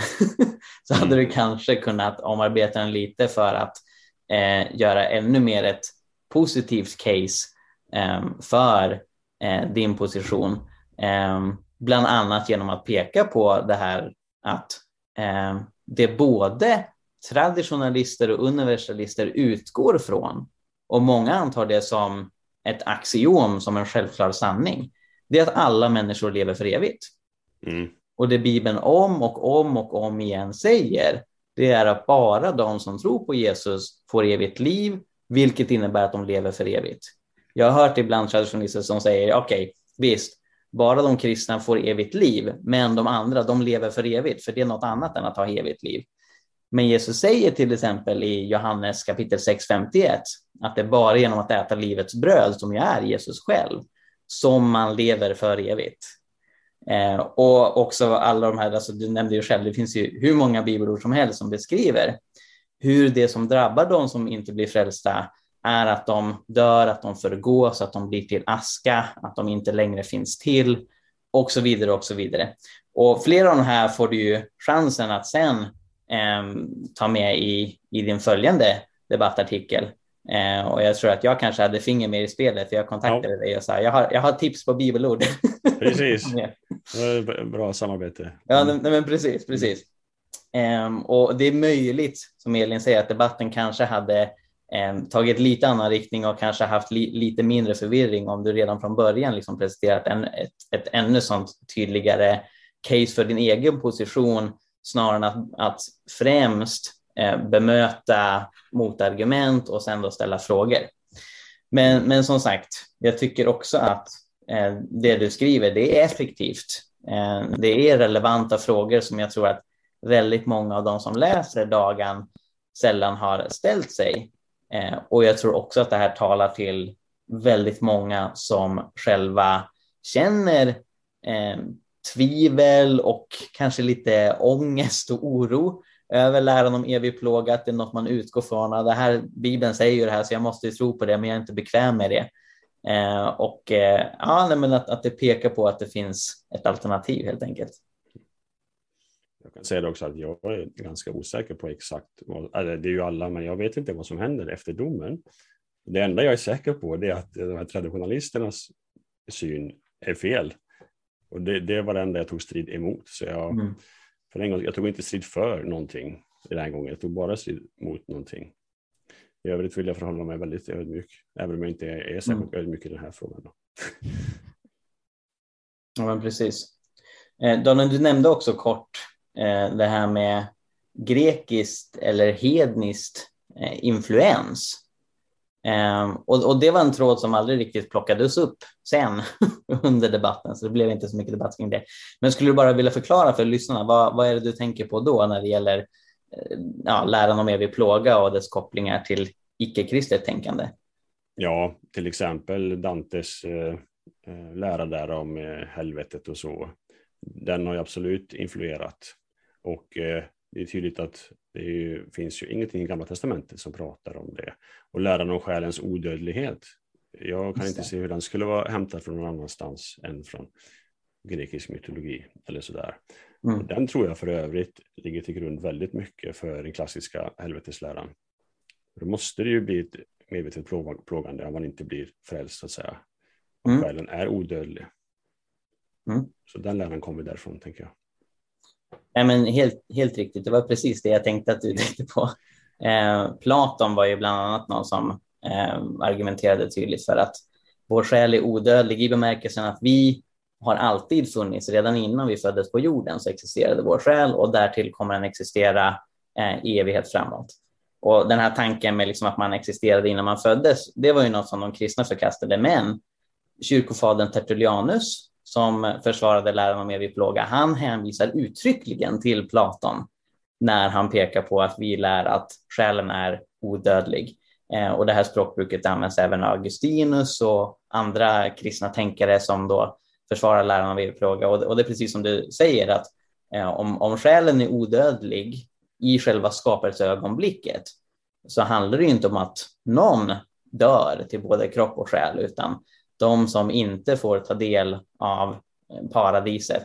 så hade du kanske kunnat omarbeta den lite för att göra ännu mer ett positivt case för din position. Bland annat genom att peka på det här att det är både traditionalister och universalister utgår från, och många antar det som ett axiom, som en självklar sanning, det är att alla människor lever för evigt. Mm. Och det Bibeln om och om igen säger, det är att bara de som tror på Jesus får evigt liv, vilket innebär att de lever för evigt. Jag har hört ibland traditionalister som säger, okej, visst, bara de kristna får evigt liv, men de andra, de lever för evigt, för det är något annat än att ha evigt liv. Men Jesus säger till exempel i Johannes kapitel 6:51 att det är bara genom att äta livets bröd, som ju är Jesus själv, som man lever för evigt. Och också alla de här, alltså du nämnde ju själv, det finns ju hur många bibelord som helst som beskriver hur det som drabbar de som inte blir frälsta är att de dör, att de förgås, att de blir till aska, att de inte längre finns till, och så vidare och så vidare. Och flera av de här får du ju chansen att sen ta med i din följande debattartikel. Och jag tror att jag kanske hade finger med i spelet, för jag kontaktade dig och sa, jag har tips på bibelord. Precis, bra samarbete. Ja, men precis. Och det är möjligt, som Elin säger, att debatten kanske hade tagit lite annan riktning och kanske haft lite mindre förvirring om du redan från början liksom presenterat ett ännu sånt tydligare case för din egen position, snarare än att främst bemöta motargument och sen då ställa frågor. Men som sagt, jag tycker också att det du skriver, det är effektivt. Det är relevanta frågor som jag tror att väldigt många av de som läser Dagen sällan har ställt sig. Och jag tror också att det här talar till väldigt många som själva känner tvivel och kanske lite ångest och oro över läran om evig plåga, att det är något man utgår från. Det här, Bibeln säger ju det här, så jag måste ju tro på det, men jag är inte bekväm med det. Att det pekar på att det finns ett alternativ helt enkelt. Jag kan säga också att jag är ganska osäker på exakt, eller det är ju alla, men jag vet inte vad som händer efter domen. Det enda jag är säker på är att de här traditionalisternas syn är fel. Och det var det enda jag tog strid emot. Så jag tog inte strid för någonting den här gången. Jag tog bara strid mot någonting. I övrigt vill jag förhålla mig väldigt ödmjuk, även om jag inte är särskilt ödmjuk i den här frågan. Ja, men precis. Daniel, du nämnde också kort det här med grekiskt eller hedniskt influens. Och det var en tråd som aldrig riktigt plockades upp sen under debatten, så det blev inte så mycket debatt kring det. Men skulle du bara vilja förklara för lyssnarna, vad är det du tänker på då när det gäller läran om evig plåga och dess kopplingar till icke-kristet tänkande? Ja, till exempel Dantes lära där om helvetet och så. Den har ju absolut influerat, och det är tydligt att finns ju ingenting i Gamla testamentet som pratar om det. Och läran om själens odödlighet, jag kan inte se hur den skulle vara hämtad från någon annanstans än från grekisk mytologi eller sådär. Mm. Den tror jag för övrigt ligger till grund väldigt mycket för den klassiska helvetesläran. Då måste det ju bli ett medvetet plågande om man inte blir frälst, så att säga. Och själen är odödlig. Mm. Så den läran kommer därifrån, tänker jag. Ja, men helt riktigt, det var precis det jag tänkte att du tänkte på. Platon var ju bland annat någon som argumenterade tydligt för att vår själ är odödlig i bemärkelsen att vi har alltid funnits. Redan innan vi föddes på jorden så existerade vår själ, och därtill kommer den existera i evighet framåt. Och den här tanken med liksom att man existerade innan man föddes, det var ju något som de kristna förkastade. Men kyrkofadern Tertullianus, som försvarade läran om evig plåga, han hänvisar uttryckligen till Platon när han pekar på att vi lär att själen är odödlig. Och det här språkbruket används även av Augustinus och andra kristna tänkare som då försvarar läran om evig plåga. Och det är precis som du säger, att om själen är odödlig i själva skapelseögonblicket så handlar det ju inte om att någon dör till både kropp och själ, utan de som inte får ta del av paradiset,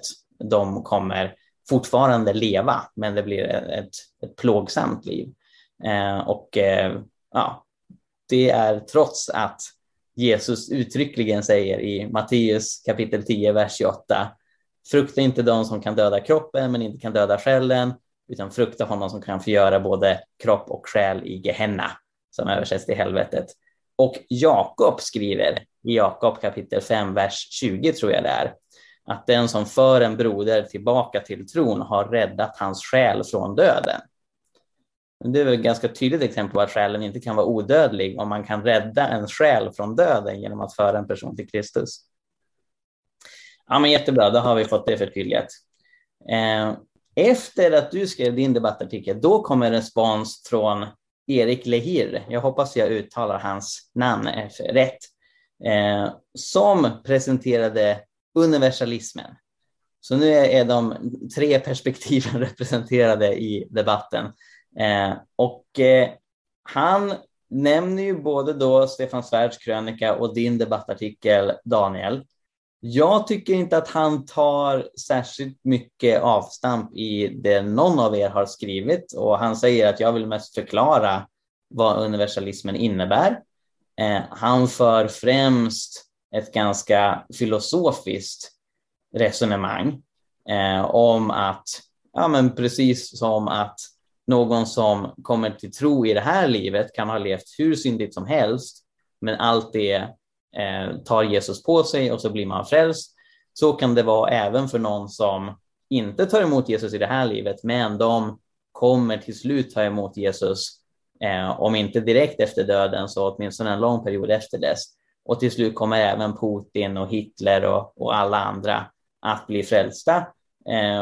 de kommer fortfarande leva, men det blir ett plågsamt liv. Det är trots att Jesus uttryckligen säger i Matteus kapitel 10, vers 28: frukta inte de som kan döda kroppen men inte kan döda själen, utan frukta honom som kan förgöra både kropp och själ i Gehenna, som översätts till helvetet. Och Jakob skriver i Jakob kapitel 5, vers 20 tror jag det är, att den som för en broder tillbaka till tron har räddat hans själ från döden. Det är väl ett ganska tydligt exempel på att själen inte kan vara odödlig om man kan rädda en själ från döden genom att föra en person till Kristus. Ja, men jättebra, då har vi fått det förtydligat. Efter att du skrev din debattartikel, då kom en respons från Erik Lehrer. Jag hoppas jag uttalar hans namn rätt. Som presenterade universalismen. Så nu är de tre perspektiven representerade i debatten. Han nämner ju både då Stefan Svärds krönika och din debattartikel, Daniel. Jag tycker inte att han tar särskilt mycket avstamp i det någon av er har skrivit, och han säger att jag vill mest förklara vad universalismen innebär. Han för främst ett ganska filosofiskt resonemang om att, ja, men precis som att någon som kommer till tro i det här livet kan ha levt hur syndigt som helst, men allt det tar Jesus på sig och så blir man frälst. Så kan det vara även för någon som inte tar emot Jesus i det här livet, men de kommer till slut ta emot Jesus, om inte direkt efter döden så åtminstone en lång period efter dess. Och till slut kommer även Putin och Hitler och alla andra att bli frälsta.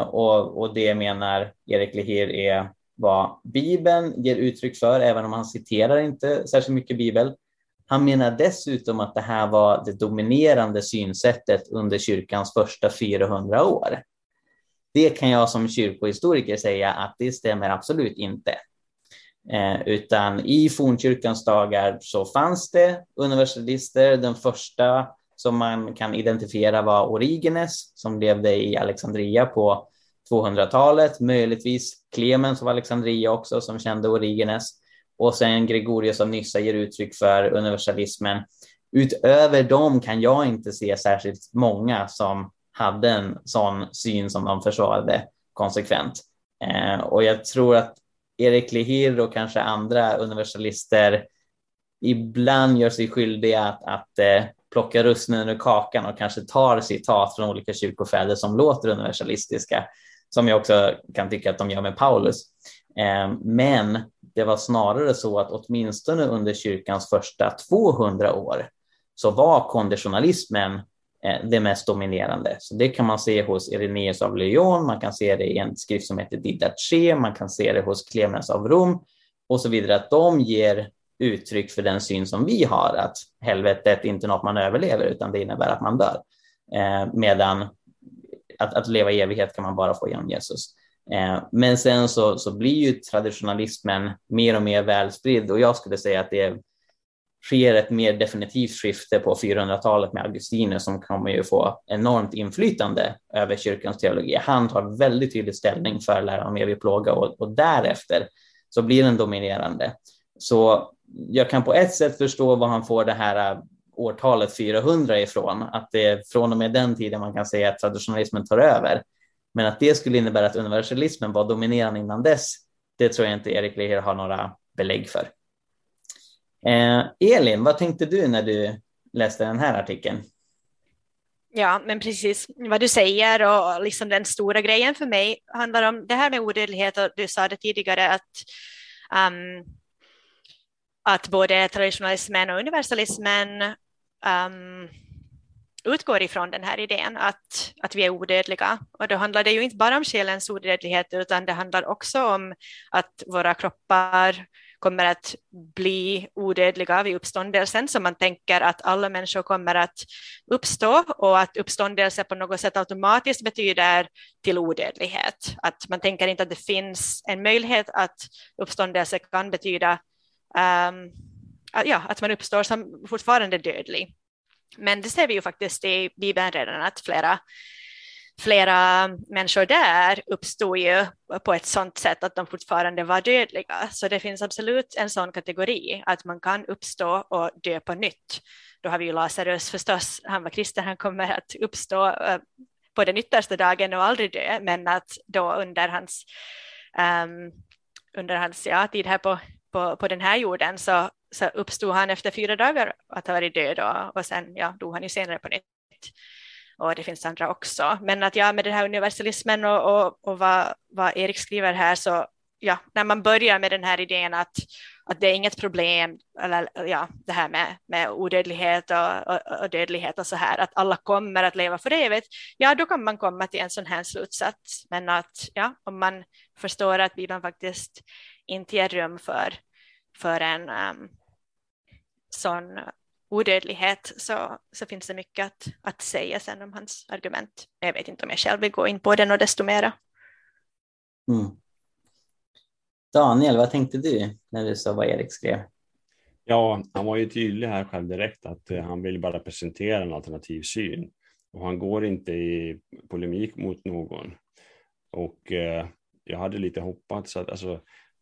Och det menar Erik Lehrer är vad Bibeln ger uttryck för, även om han citerar inte särskilt mycket Bibel. Han menar dessutom att det här var det dominerande synsättet under kyrkans första 400 år. Det kan jag som kyrkohistoriker säga att det stämmer absolut inte. Utan i fornkyrkans dagar så fanns det universalister. Den första som man kan identifiera var Origenes, som levde i Alexandria på 200-talet. Möjligtvis Clemens av Alexandria också, som kände Origenes. Och sen Gregorius av Nyssa ger uttryck för universalismen. Utöver dem kan jag inte se särskilt många som hade en sån syn som de försvarade konsekvent. Och jag tror att Erik Lehrer och kanske andra universalister ibland gör sig skyldiga att plocka russinen ur kakan och kanske tar citat från olika kyrkofäder som låter universalistiska, som jag också kan tycka att de gör med Paulus. Men det var snarare så att åtminstone under kyrkans första 200 år så var konditionalismen det mest dominerande. Så det kan man se hos Irenaeus av Lyon, man kan se det i en skrift som heter Didache, man kan se det hos Clemens av Rom och så vidare, att de ger uttryck för den syn som vi har, att helvetet är inte något man överlever utan det innebär att man dör. Medan att leva i evighet kan man bara få genom Jesus. Men sen så blir ju traditionalismen mer och mer välspridd, och jag skulle säga att det sker ett mer definitivt skifte på 400-talet med Augustinus, som kommer ju få enormt inflytande över kyrkans teologi. Han tar väldigt tydlig ställning för läran om evig plåga, och därefter så blir den dominerande. Så jag kan på ett sätt förstå var han får det här årtalet 400 ifrån, att det är från och med den tiden man kan säga att traditionalismen tar över. Men att det skulle innebära att universalismen var dominerande innan dess, det tror jag inte Erik Lehrer har några belägg för. Elin, vad tänkte du när du läste den här artikeln? Ja, men precis vad du säger, och liksom den stora grejen för mig handlar om det här med odödlighet, och du sa det tidigare att både traditionalismen och universalismen utgår ifrån den här idén att vi är odödliga. Och då handlar det ju inte bara om själens odödlighet, utan det handlar också om att våra kroppar kommer att bli odödliga vid uppståndelsen, så man tänker att alla människor kommer att uppstå och att uppståndelse på något sätt automatiskt betyder till odödlighet. Att man tänker inte att det finns en möjlighet att uppståndelse kan betyda att man uppstår som fortfarande dödlig. Men det ser vi ju faktiskt i Bibeln redan, att flera människor där uppstod ju på ett sådant sätt att de fortfarande var dödliga. Så det finns absolut en sån kategori att man kan uppstå och dö på nytt. Då har vi ju Lazarus förstås, han var kristen, han kommer att uppstå på den yttersta dagen och aldrig dö. Men att då under hans tid här på den här jorden så uppstod han efter 4 dagar att ha varit död och sen dog han ju senare på nytt. Och det finns andra också. Men att med den här universalismen och vad Erik skriver här, så när man börjar med den här idén att det är inget problem, eller det här med odödlighet och dödlighet och så här, att alla kommer att leva för evigt, då kan man komma till en sån här slutsats. Men att om man förstår att Bibeln faktiskt inte ger rum för en sån odödlighet, så finns det mycket att säga sen om hans argument. Jag vet inte om jag själv vill gå in på den och desto mera. Mm. Daniel, vad tänkte du när du sa vad Erik skrev? Ja, han var ju tydlig här själv direkt att han vill bara presentera en alternativ syn. Och han går inte i polemik mot någon. Och jag hade lite hoppats att...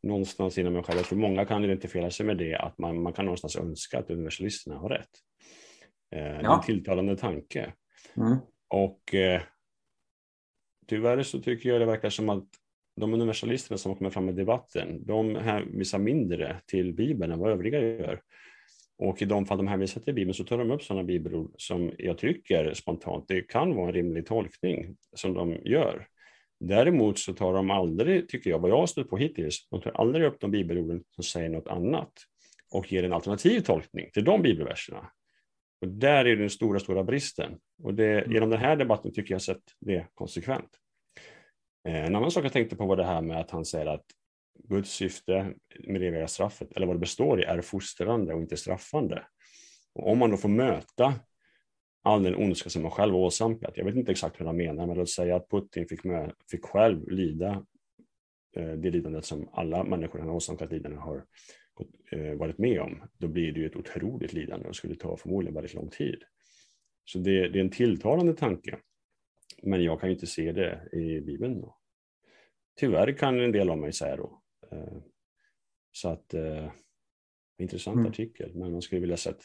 någonstans inom mig själv. Jag tror många kan identifiera sig med det, att man kan någonstans önska att universalisterna har rätt. Det är en tilltalande tanke. Mm. Och tyvärr så tycker jag det verkar som att de universalisterna som kommer fram i debatten, de hänvisar mindre till Bibeln än vad övriga gör. Och i de fall de hänvisar till Bibeln så tar de upp sådana bibelord som jag tycker spontant det kan vara en rimlig tolkning som de gör. Däremot så tar de aldrig, tycker jag, vad jag har stött på hittills, de tar aldrig upp de bibelorden som säger något annat och ger en alternativ tolkning till de bibelverserna. Och där är den stora, stora bristen. Och det, genom den här debatten tycker jag sett det konsekvent. En annan sak jag tänkte på var det här med att han säger att Guds syfte med det eviga straffet, eller vad det består i, är fostrande och inte straffande. Och om man då får möta all den ondska som man själv har åsamkat. Jag vet inte exakt hur han menar, men att säga att Putin fick själv lida det lidandet som alla människor han har åsamkat lidande har varit med om. Då blir det ju ett otroligt lidande och skulle ta förmodligen väldigt lång tid. Så det är en tilltalande tanke. Men jag kan ju inte se det i Bibeln då. Tyvärr kan en del av mig säga då. Så att intressant artikel, men man skulle vilja sett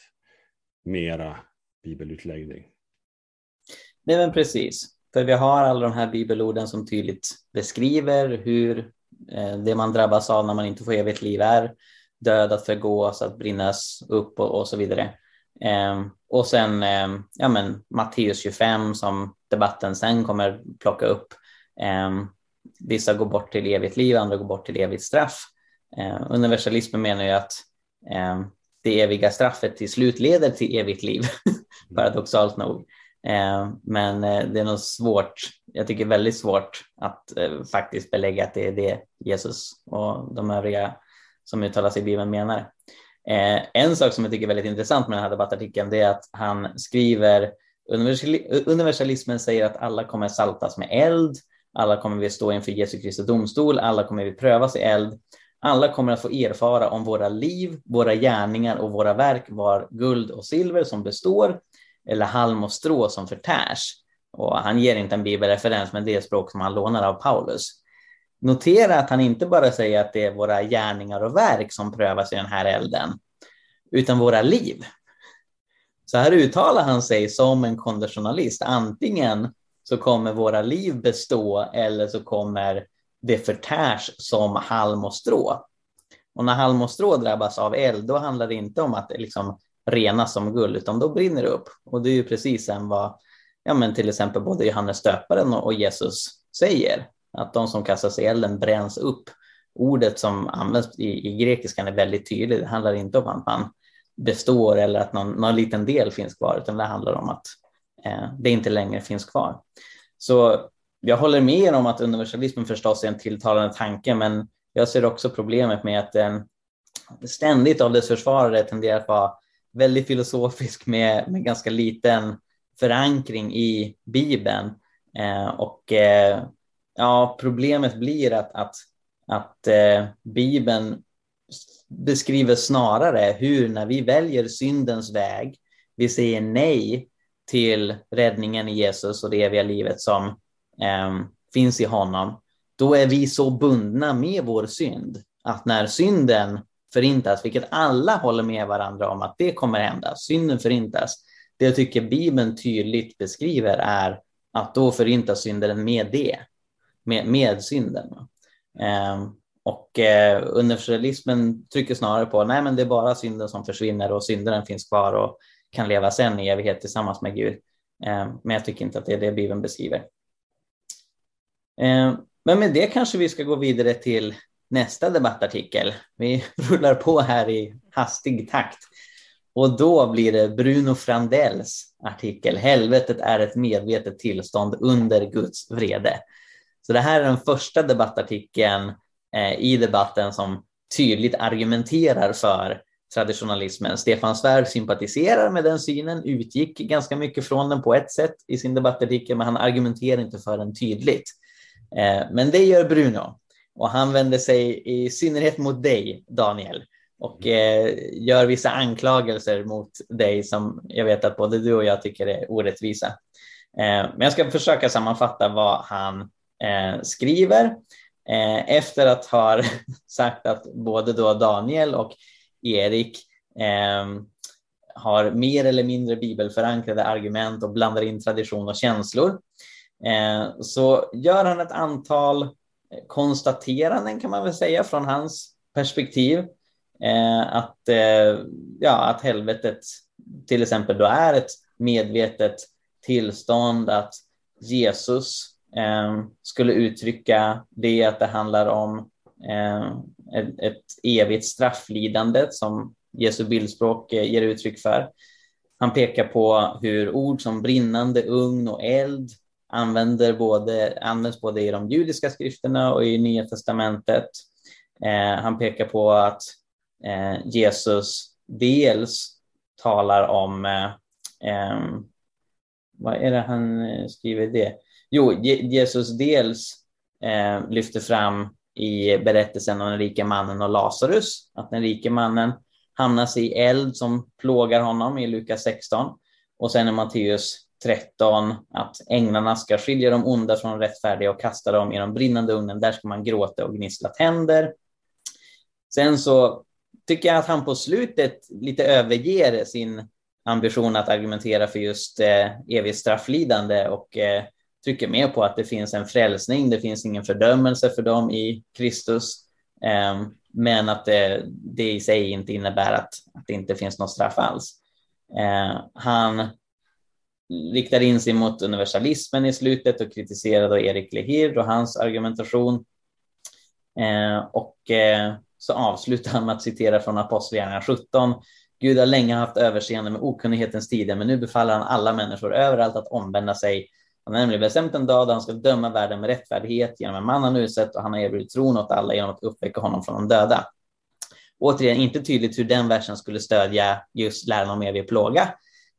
mera bibelutläggning. Nej, men precis. För vi har alla de här bibelorden som tydligt beskriver hur det man drabbas av när man inte får evigt liv är död, att förgås, att brinnas upp och så vidare. Och sen Matteus 25 som debatten sen kommer plocka upp. Vissa går bort till evigt liv, andra går bort till evigt straff. Universalismen menar ju att det eviga straffet till slut leder till evigt liv, paradoxalt nog. Men det är nog svårt, jag tycker väldigt svårt att faktiskt belägga att det är det Jesus och de övriga som uttalar sig i Bibeln menar. En sak som jag tycker är väldigt intressant med den här debattartikeln, det är att han skriver universalismen säger att alla kommer saltas med eld, alla kommer vi stå inför Jesu Kristi domstol, alla kommer vi prövas i eld. Alla kommer att få erfara om våra liv, våra gärningar och våra verk var guld och silver som består eller halm och strå som förtärs. Och han ger inte en bibelreferens, men det är språk som han lånar av Paulus. Notera att han inte bara säger att det är våra gärningar och verk som prövas i den här elden, utan våra liv. Så här uttalar han sig som en konditionalist. Antingen så kommer våra liv bestå eller så kommer det förtärs som halm och strå. Och när halm och strå drabbas av eld, då handlar det inte om att liksom renas som guld, utan då brinner det upp. Och det är ju precis vad till exempel både Johannes Döparen och Jesus säger. Att de som kastas i elden bränns upp. Ordet som används i grekiskan är väldigt tydligt. Det handlar inte om att man består eller att någon liten del finns kvar, utan det handlar om att det inte längre finns kvar. Så jag håller med om att universalismen förstås är en tilltalande tanke, men jag ser också problemet med att den ständigt av dess försvarare tenderar att vara väldigt filosofisk med ganska liten förankring i Bibeln. Problemet blir att Bibeln beskriver snarare hur när vi väljer syndens väg, vi säger nej till räddningen i Jesus och det eviga livet som finns i honom, då är vi så bundna med vår synd att när synden förintas, vilket alla håller med varandra om att det kommer hända, synden förintas, det jag tycker Bibeln tydligt beskriver är att då förintas synden med synden. Universalismen trycker snarare på det är bara synden som försvinner och synden finns kvar och kan leva sen i evighet tillsammans med Gud. Men jag tycker inte att det är det Bibeln beskriver. Men med det kanske vi ska gå vidare till nästa debattartikel. Vi rullar på här i hastig takt. Och då blir det Bruno Frandells artikel. Helvetet är ett medvetet tillstånd under Guds vrede. Så det här är den första debattartikeln i debatten som tydligt argumenterar för traditionalismen. Stefan Svärd sympatiserar med den synen, utgick ganska mycket från den på ett sätt i sin debattartikel, men han argumenterar inte för den tydligt. Men det gör Bruno, och han vänder sig i synnerhet mot dig, Daniel, och gör vissa anklagelser mot dig som jag vet att både du och jag tycker är orättvisa. Men jag ska försöka sammanfatta vad han skriver efter att ha sagt att både då Daniel och Erik har mer eller mindre bibelförankrade argument och blandar in tradition och känslor. Så gör han ett antal konstateranden, kan man väl säga, från hans perspektiv. Att helvetet till exempel då är ett medvetet tillstånd, att Jesus skulle uttrycka det, att det handlar om ett evigt strafflidande som Jesu bildspråk ger uttryck för. Han pekar på hur ord som brinnande ugn och eld används både i de judiska skrifterna och i Nya testamentet. Han pekar på att Jesus dels talar om vad är det han skriver det? Jo, Jesus dels lyfter fram i berättelsen om den rike mannen och Lazarus att den rike mannen hamnas i eld som plågar honom i Lukas 16, och sen i Matteus 13 att änglarna ska skilja de onda från rättfärdiga och kasta dem i de brinnande ugnen, där ska man gråta och gnissla tänder. Sen så tycker jag att han på slutet lite överger sin ambition att argumentera för just evigt strafflidande och trycker mer på att det finns en frälsning, det finns ingen fördömelse för dem i Kristus, men att det i sig inte innebär att det inte finns något straff alls. Han riktar in sig mot universalismen i slutet och kritiserar då Erik Lehrer och hans argumentation. Så avslutar han med att citera från Apostlagärningarna 17. Gud har länge haft överseende med okunnighetens tider, men nu befaller han alla människor överallt att omvända sig. Han har nämligen bestämt en dag då han ska döma världen med rättfärdighet genom en man han utsett, och han har erbjudit tron åt alla genom att uppväcka honom från de döda. Återigen, inte tydligt hur den versen skulle stödja just läran om evig plåga.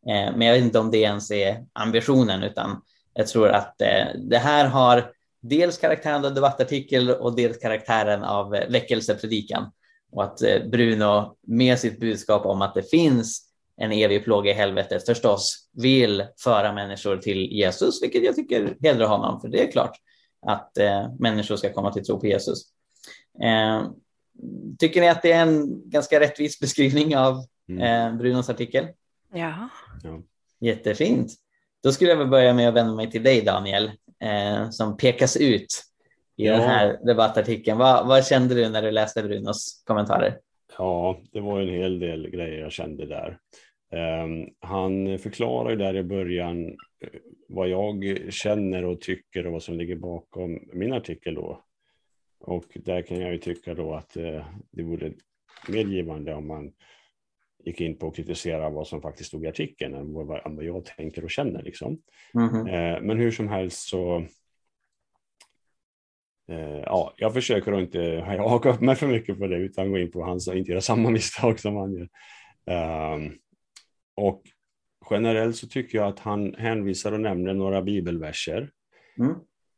Men jag vet inte om det ens är ambitionen, utan jag tror att det här har dels karaktären av debattartikel och dels karaktären av väckelsepredikan. Och att Bruno med sitt budskap om att det finns en evig plåga i helvetet förstås vill föra människor till Jesus, vilket jag tycker hedrar honom, för det är klart att människor ska komma till tro på Jesus. Tycker ni att det är en ganska rättvis beskrivning av Brunos artikel? Ja. Jättefint. Då skulle jag väl börja med att vända mig till dig, Daniel, som pekas ut i den här debattartikeln. Vad kände du när du läste Brunos kommentarer? Ja, det var en hel del grejer jag kände där. Han förklarar ju där i början vad jag känner och tycker och vad som ligger bakom min artikel då. Och där kan jag ju tycka då att det vore medgivande om man gick in på att kritisera vad som faktiskt stod i artikeln än vad jag tänker och känner. Liksom. Mm-hmm. Men hur som helst så Ja, jag försöker att inte haka upp mig för mycket på det, utan gå in på hans och inte göra samma misstag som han gör. Och generellt så tycker jag att han hänvisar och nämner några bibelverser,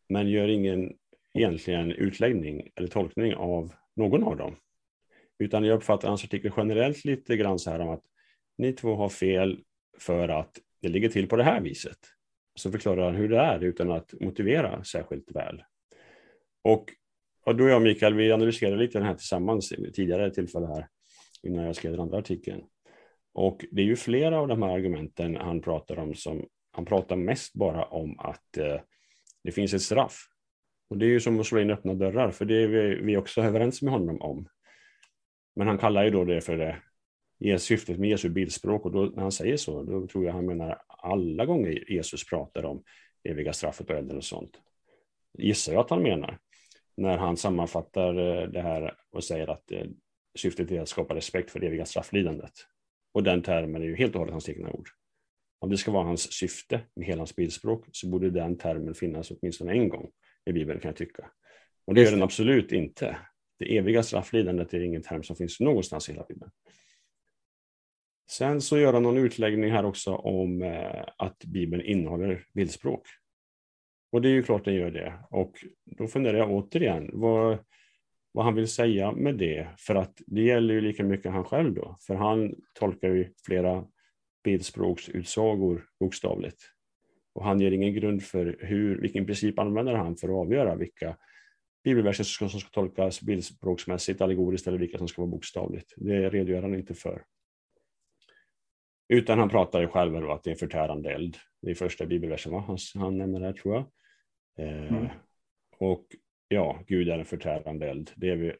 men gör ingen egentligen utläggning eller tolkning av någon av dem. Utan jag uppfattar hans artikel generellt lite grann så här om att ni två har fel för att det ligger till på det här viset. Så förklarar han hur det är utan att motivera särskilt väl. Och då jag och Mikael, vi analyserade lite den här tillsammans tidigare tillfälle här innan jag skrev den andra artikeln. Och det är ju flera av de här argumenten han pratar om som han pratar mest bara om att det finns ett straff. Och det är ju som att slå in öppna dörrar, för det är vi också överens med honom om. Men han kallar ju då det för syftet med Jesu bildspråk, och då, när han säger så, då tror jag han menar alla gånger Jesus pratar om eviga straffet och elden och sånt. Gissar jag att han menar. När han sammanfattar det här och säger att syftet är att skapa respekt för det eviga strafflidandet. Och den termen är ju helt och hållet hans egna ord. Om det ska vara hans syfte med hela hans bildspråk så borde den termen finnas åtminstone en gång i Bibeln, kan jag tycka. Och det gör den absolut inte. Det eviga strafflidandet är ingen term som finns någonstans i hela Bibeln. Sen så gör han någon utläggning här också om att Bibeln innehåller bildspråk. Och det är ju klart den gör det. Och då funderar jag återigen vad han vill säga med det. För att det gäller ju lika mycket han själv då. För han tolkar ju flera bildspråksutsagor bokstavligt. Och han ger ingen grund för vilken princip använder han för att avgöra vilka bibelverser som ska tolkas bildspråksmässigt, allegoriskt, eller vilka som ska vara bokstavligt. Det redogör han inte för. Utan han pratar ju själv om att det är en förtärande eld. Det är första bibelversen han nämner här, tror jag. Och ja, Gud är en förtärande eld. Det är vi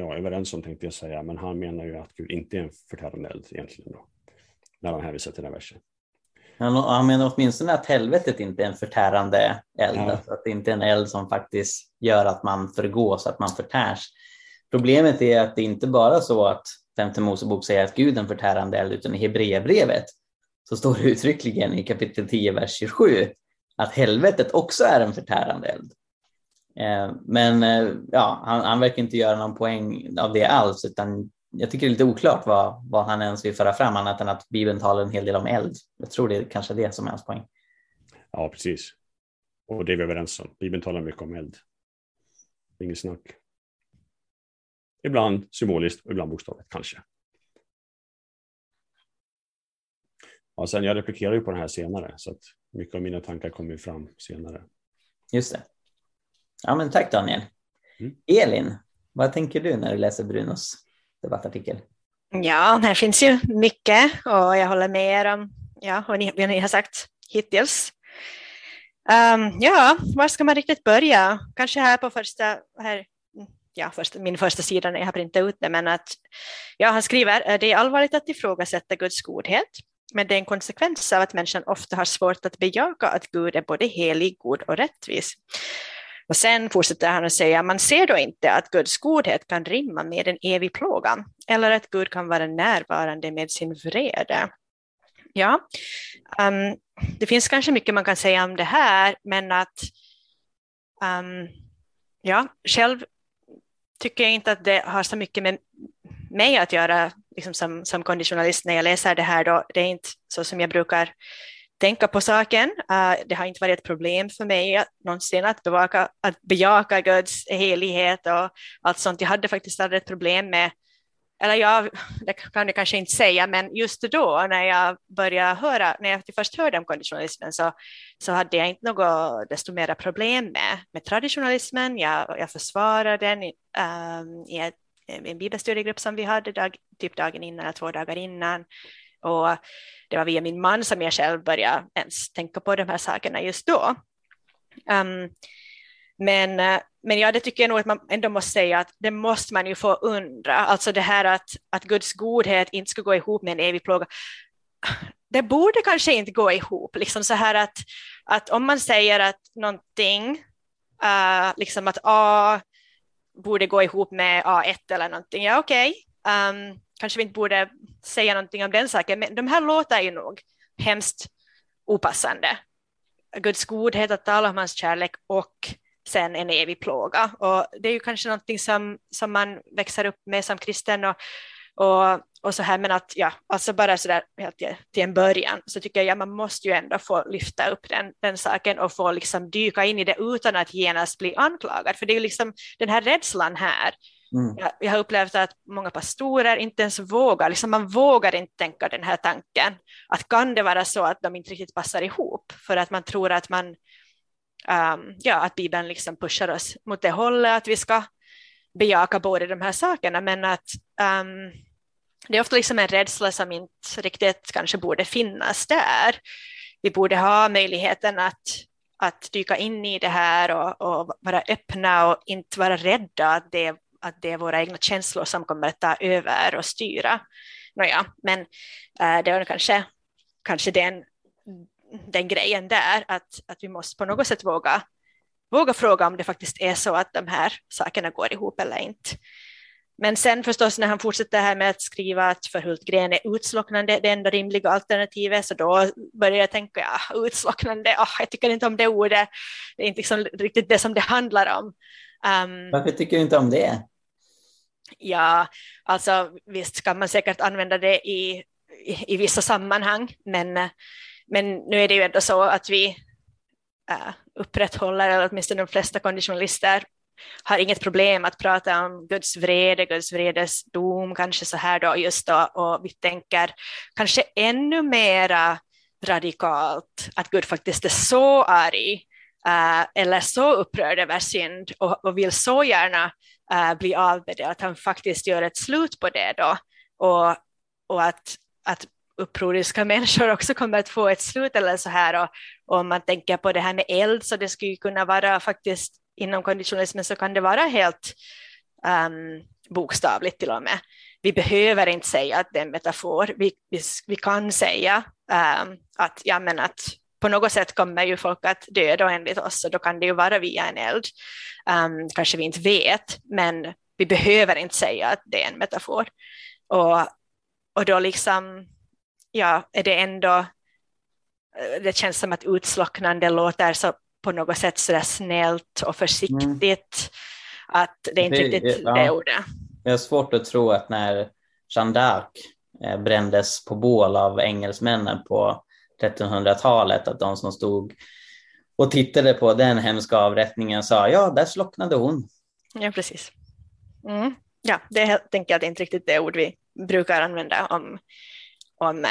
överens om, tänkte jag säga. Men han menar ju att Gud inte är en förtärande eld egentligen då. När han hänvisar till den här versen. Han menar åtminstone att helvetet inte är en förtärande eld. Ja. Alltså att det inte är en eld som faktiskt gör att man förgås, att man förtärs. Problemet är att det inte bara så att femte Mosebok säger att Gud är en förtärande eld, utan i Hebreerbrevet så står det uttryckligen i kapitel 10, vers 27 att helvetet också är en förtärande eld. Men ja, han verkar inte göra någon poäng av det alls, utan jag tycker det är lite oklart vad han ens vill föra fram, annat än att Bibeln talar en hel del om eld. Jag tror det är kanske det som är hans poäng. Ja, precis. Och det är vi överens om. Bibeln talar mycket om eld. Inget snack. Ibland symboliskt och ibland bokstavligt, kanske. Ja, sen jag replikerar ju på den här senare, så att mycket av mina tankar kommer fram senare. Just det. Ja, men tack Daniel. Elin, vad tänker du när du läser Brunos debattartikel? Ja, här finns ju mycket, och jag håller med er om vad ni har sagt hittills. Var ska man riktigt börja? Kanske här på min första sida när jag har printat ut det, men att han skriver: det är allvarligt att ifrågasätta Guds godhet, men det är en konsekvens av att människan ofta har svårt att bejaka att Gud är både helig, god och rättvis. Och sen fortsätter han att säga: man ser då inte att Guds godhet kan rimma med en evig plåga, eller att Gud kan vara närvarande med sin vrede. Det finns kanske mycket man kan säga om det här, men att själv tycker jag inte att det har så mycket med mig att göra, liksom som konditionalist när jag läser det här då. Det är inte så som jag brukar tänka på saken. Det har inte varit ett problem för mig någonsin att bejaka Guds helighet och allt sånt. Jag hade faktiskt aldrig ett problem med, det kan jag kanske inte säga, men just då när jag först hörde om konditionalismen så hade jag inte något desto mera problem med traditionalismen. Jag försvarade den i en bibelstudiegrupp som vi hade typ dagen innan eller 2 dagar innan. Och det var via min man som jag själv började ens tänka på de här sakerna just då. Men det tycker jag nog att man ändå måste säga, att det måste man ju få undra. Alltså det här att Guds godhet inte ska gå ihop med en evig plåga. Det borde kanske inte gå ihop. Liksom så här att om man säger att någonting, liksom att A borde gå ihop med A1 eller någonting. Ja, okej. Kanske vi inte borde säga någonting om den saken. Men de här låter ju nog hemskt opassande. Guds godhet, att tala om hans kärlek och sen en evig plåga. Och det är ju kanske någonting som man växer upp med som kristen och så här, men att ja, alltså bara så där till en början så tycker jag man måste ju ändå få lyfta upp den saken och få liksom dyka in i det utan att genast bli anklagad, för det är ju liksom den här rädslan här. Mm. Jag har upplevt att många pastorer inte ens vågar, liksom man vågar inte tänka den här tanken att kan det vara så att de inte riktigt passar ihop, för att man tror att man att Bibeln liksom pushar oss mot det hållet att vi ska bejaka båda de här sakerna, men att det är ofta liksom en rädsla som inte riktigt kanske borde finnas där. Vi borde ha möjligheten att dyka in i det här och vara öppna och inte vara rädda att det är våra egna känslor som kommer att ta över och styra. Nåja, men det är kanske den grejen där att vi måste på något sätt våga fråga om det faktiskt är så att de här sakerna går ihop eller inte. Men sen förstås när han fortsätter här med att skriva att för Hultgren är utslocknande det enda rimliga alternativet, så då börjar jag tänka, utslocknande, jag tycker inte om det ordet, det är inte liksom riktigt det som det handlar om. Varför tycker du inte om det? Ja, alltså visst kan man säkert använda det i vissa sammanhang, men nu är det ju ändå så att vi upprätthåller, eller åtminstone de flesta konditionalister har inget problem att prata om Guds vrede, Guds vredes dom, kanske så här då just då, och vi tänker kanske ännu mera radikalt att Gud faktiskt är så arg eller så upprörd över synd och vill så gärna bli av med det, att han faktiskt gör ett slut på det då, och att upproriska människor också kommer att få ett slut eller så här, och om man tänker på det här med eld, så det skulle ju kunna vara faktiskt inom konditionalismen så kan det vara helt bokstavligt till och med. Vi behöver inte säga att det är en metafor. Vi kan säga att, ja, men att på något sätt kommer ju folk att dö då enligt oss, och då kan det ju vara via en eld. Kanske vi inte vet, men vi behöver inte säga att det är en metafor. Och då liksom, ja, är det ändå, det känns som att utslocknande låter så på något sätt sådär snällt och försiktigt, att det är inte riktigt det ordet. Jag har svårt att tro att när Jeanne d'Arc brändes på bål av engelsmännen på 1300-talet, att de som stod och tittade på den hemska avrättningen sa, ja, där slocknade hon. Ja, precis. Mm. Ja, det är helt enkelt inte riktigt det ord vi brukar använda om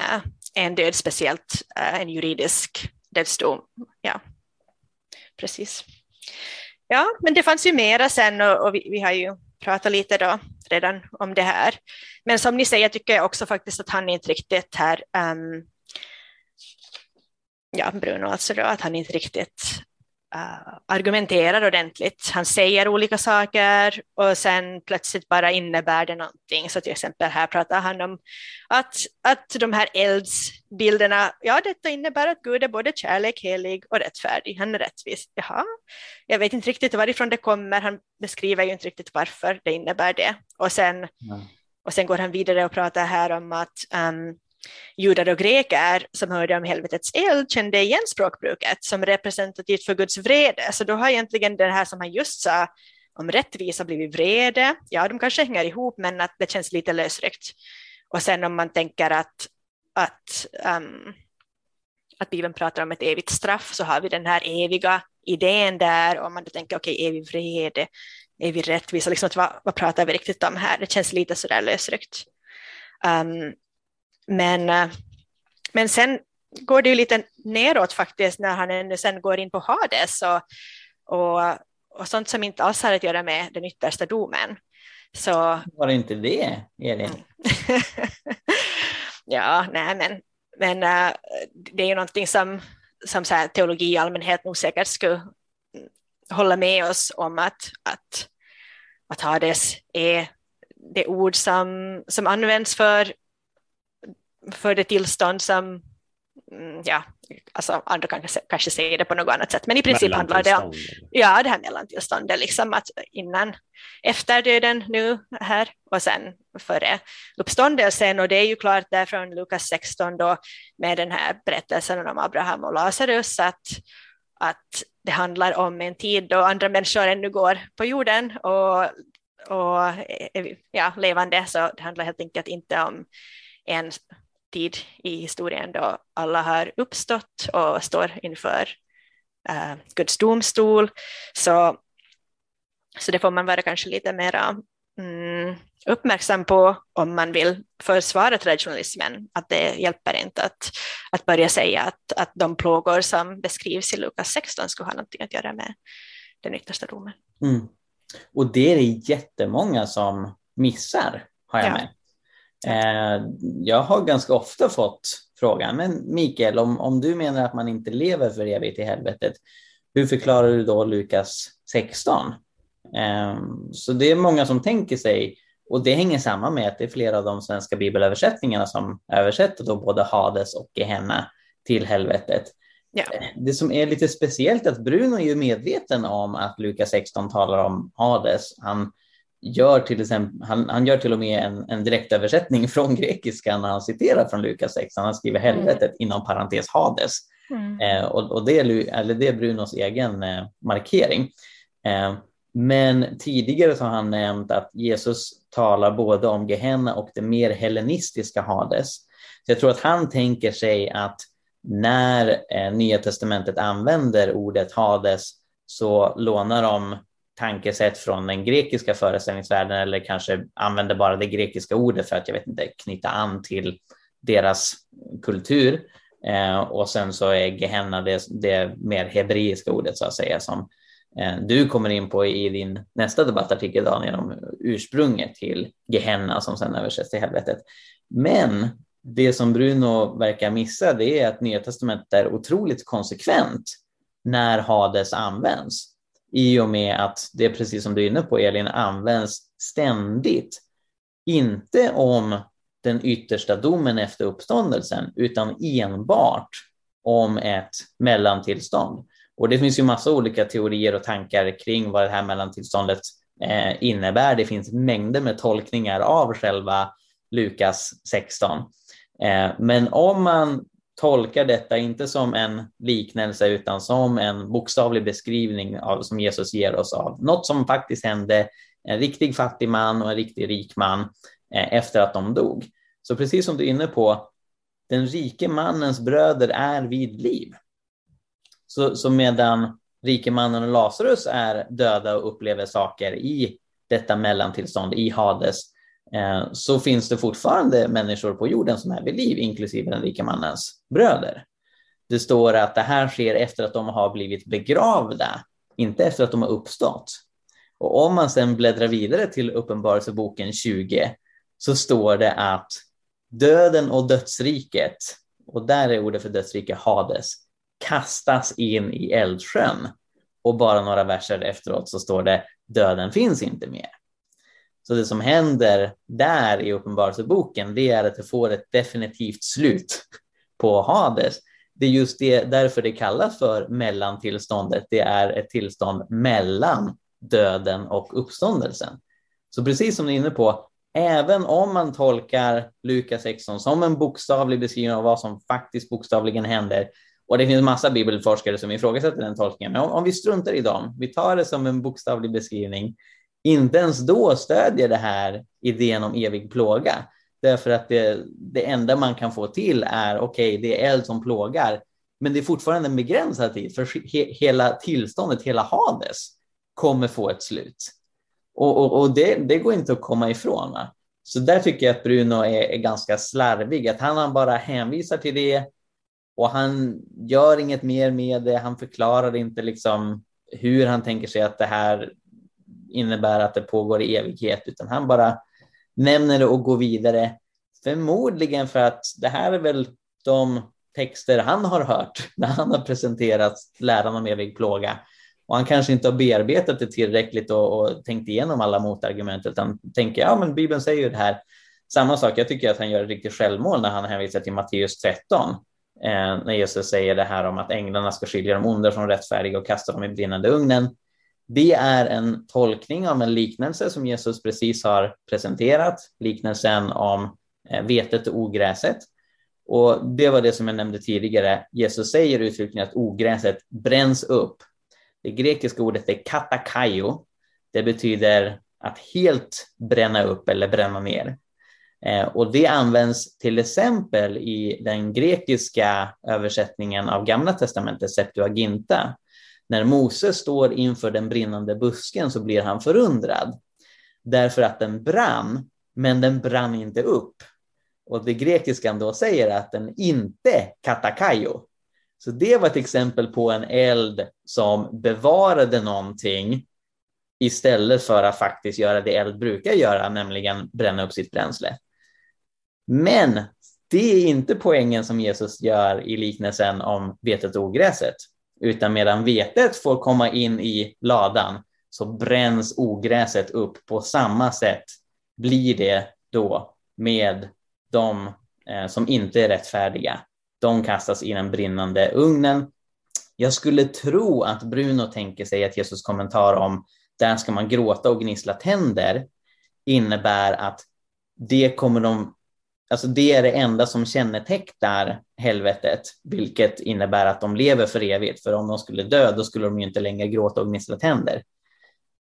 en död, speciellt en juridisk dödsdom. Ja. Precis. Ja, men det fanns ju mera sen, och vi har ju pratat lite då redan om det här. Men som ni säger tycker jag också faktiskt att han inte riktigt här, Bruno alltså då, att han inte riktigt argumenterar ordentligt. Han säger olika saker och sen plötsligt bara innebär det någonting. Så till exempel här pratar han om att de här eldsbilderna, ja, detta innebär att Gud är både kärlek, helig och rättfärdig. Han är rättvis. Jaha, jag vet inte riktigt varifrån det kommer. Han beskriver ju inte riktigt varför det innebär det. Och sen går han vidare och pratar här om att judar och greker som hörde om helvetets eld kände igen språkbruket som representativt för Guds vrede. Så då har egentligen det här som han just sa om rättvisa blivit vrede. Ja, de kanske hänger ihop, men att det känns lite lösryckt. Och sen om man tänker att Bibeln pratar om ett evigt straff, så har vi den här eviga idén där. Och man tänker, okej, evig vrede, evig rättvisa. Liksom, vad pratar vi riktigt om här? Det känns lite sådär lösryckt. Men sen går det ju lite neråt faktiskt när han sen går in på Hades och sånt som inte alls har att göra med den yttersta domen. Så... Var det inte det, Elin? Men det är ju någonting som så här, teologi i allmänhet nog säkert skulle hålla med oss om att Hades är det ord som används för det tillstånd som, alltså andra kanske säger det på något annat sätt, men i princip handlar det om det här mellantillståndet, liksom att innan, efter döden nu här, och sen före uppståndelsen, och det är ju klart där från Lukas 16 då, med den här berättelsen om Abraham och Lazarus, att att det handlar om en tid då andra människor ännu går på jorden och ja, levande, så det handlar helt enkelt inte om en tid i historien då alla har uppstått och står inför Guds domstol, så det får man vara kanske lite mer uppmärksam på om man vill försvara traditionalismen, att det hjälper inte att börja säga att de plågor som beskrivs i Lukas 16 skulle ha någonting att göra med den yttersta domen. Mm. Och det är det jättemånga som missar, har jag märkt. Jag har ganska ofta fått frågan, men Mikael, om du menar att man inte lever för evigt i helvetet, hur förklarar du då Lukas 16? Så det är många som tänker sig, och det hänger samman med att det är flera av de svenska bibelöversättningarna som översätter då både Hades och Gehenna till helvetet. Ja. Det som är lite speciellt är att Bruno är ju medveten om att Lukas 16 talar om Hades. Han gör till och med en direktöversättning från grekiskan när han citerar från Lukas 16. Han skriver helvetet inom parentes Hades. Mm. Och det är Brunos egen markering. Men tidigare så har han nämnt att Jesus talar både om Gehenna och det mer hellenistiska Hades. Så jag tror att han tänker sig att när Nya testamentet använder ordet Hades så lånar de tankesätt från den grekiska föreställningsvärlden, eller kanske använder bara det grekiska ordet för att, jag vet inte, knyta an till deras kultur. Och sen så är Gehenna det mer hebreiska ordet, så att säga, som du kommer in på i din nästa debattartikel, Daniel, om ursprunget till Gehenna som sedan översätts till helvetet. Men det som Bruno verkar missa, det är att Nya testamentet är otroligt konsekvent när Hades används. I och med att det, precis som du är inne på, Elin, används ständigt. Inte om den yttersta domen efter uppståndelsen, utan enbart om ett mellantillstånd. Och det finns ju massa olika teorier och tankar kring vad det här mellantillståndet innebär. Det finns mängder med tolkningar av själva Lukas 16. Men om man tolkar detta inte som en liknelse utan som en bokstavlig beskrivning som Jesus ger oss av något som faktiskt hände en riktig fattig man och en riktig rik man efter att de dog. Så precis som du är inne på, den rike mannens bröder är vid liv. Så medan rikemannen och Lazarus är döda och upplever saker i detta mellantillstånd i Hades, så finns det fortfarande människor på jorden som är vid liv, inklusive den rikemannens bröder. Det står att det här sker efter att de har blivit begravda, inte efter att de har uppstått. Och om man sedan bläddrar vidare till Uppenbarelseboken 20, så står det att döden och dödsriket, och där är ordet för dödsrike Hades, kastas in i eldsjön. Och bara några verser efteråt så står det, döden finns inte mer. Så det som händer där i Uppenbarelseboken, det är att det får ett definitivt slut på Hades. Det är just det, därför det kallas för mellantillståndet. Det är ett tillstånd mellan döden och uppståndelsen. Så precis som ni är inne på, även om man tolkar Lukas 16 som en bokstavlig beskrivning av vad som faktiskt bokstavligen händer, och det finns massa bibelforskare som ifrågasätter den tolkningen, men om vi struntar i dem, vi tar det som en bokstavlig beskrivning, inte ens då stödjer det här idén om evig plåga. Därför att det enda man kan få till är, okej, det är eld som plågar, men det är fortfarande en begränsad tid, för hela tillståndet, hela Hades, kommer få ett slut. Och det går inte att komma ifrån. Va? Så där tycker jag att Bruno är ganska slarvig, att han bara hänvisar till det, och han gör inget mer med det, han förklarar inte liksom hur han tänker sig att det här innebär att det pågår i evighet, utan han bara nämner det och går vidare. Förmodligen för att det här är väl de texter han har hört när han har presenterat läran om evig plåga. Och han kanske inte har bearbetat det tillräckligt och tänkt igenom alla motargument, utan tänker, ja men Bibeln säger ju det här. Samma sak, jag tycker att han gör ett riktigt självmål när han hänvisar till Matteus 13. När Jesus säger det här om att änglarna ska skilja de onda från rättfärdiga och kasta dem i brinnande ugnen. Det är en tolkning av en liknelse som Jesus precis har presenterat, liknelsen om vetet och ogräset. Och det var det som jag nämnde tidigare. Jesus säger uttryckligen att ogräset bränns upp. Det grekiska ordet är katakaio. Det betyder att helt bränna upp eller bränna ner. Och det används till exempel i den grekiska översättningen av Gamla testamentet, Septuaginta. När Mose står inför den brinnande busken så blir han förundrad. Därför att den brann, men den brann inte upp. Och det grekiskan då säger att den inte katakaio. Så det var ett exempel på en eld som bevarade någonting istället för att faktiskt göra det eld brukar göra, nämligen bränna upp sitt bränsle. Men det är inte poängen som Jesus gör i liknelsen om vetet och ogräset. Utan medan vetet får komma in i ladan så bränns ogräset upp på samma sätt blir det då med de som inte är rättfärdiga. De kastas i den brinnande ugnen. Jag skulle tro att Bruno tänker sig att Jesus kommentar om där ska man gråta och gnissla tänder innebär att det kommer de, alltså det är det enda som kännetecknar helvetet, vilket innebär att de lever för evigt. För om de skulle dö, då skulle de ju inte längre gråta och gnissla tänder.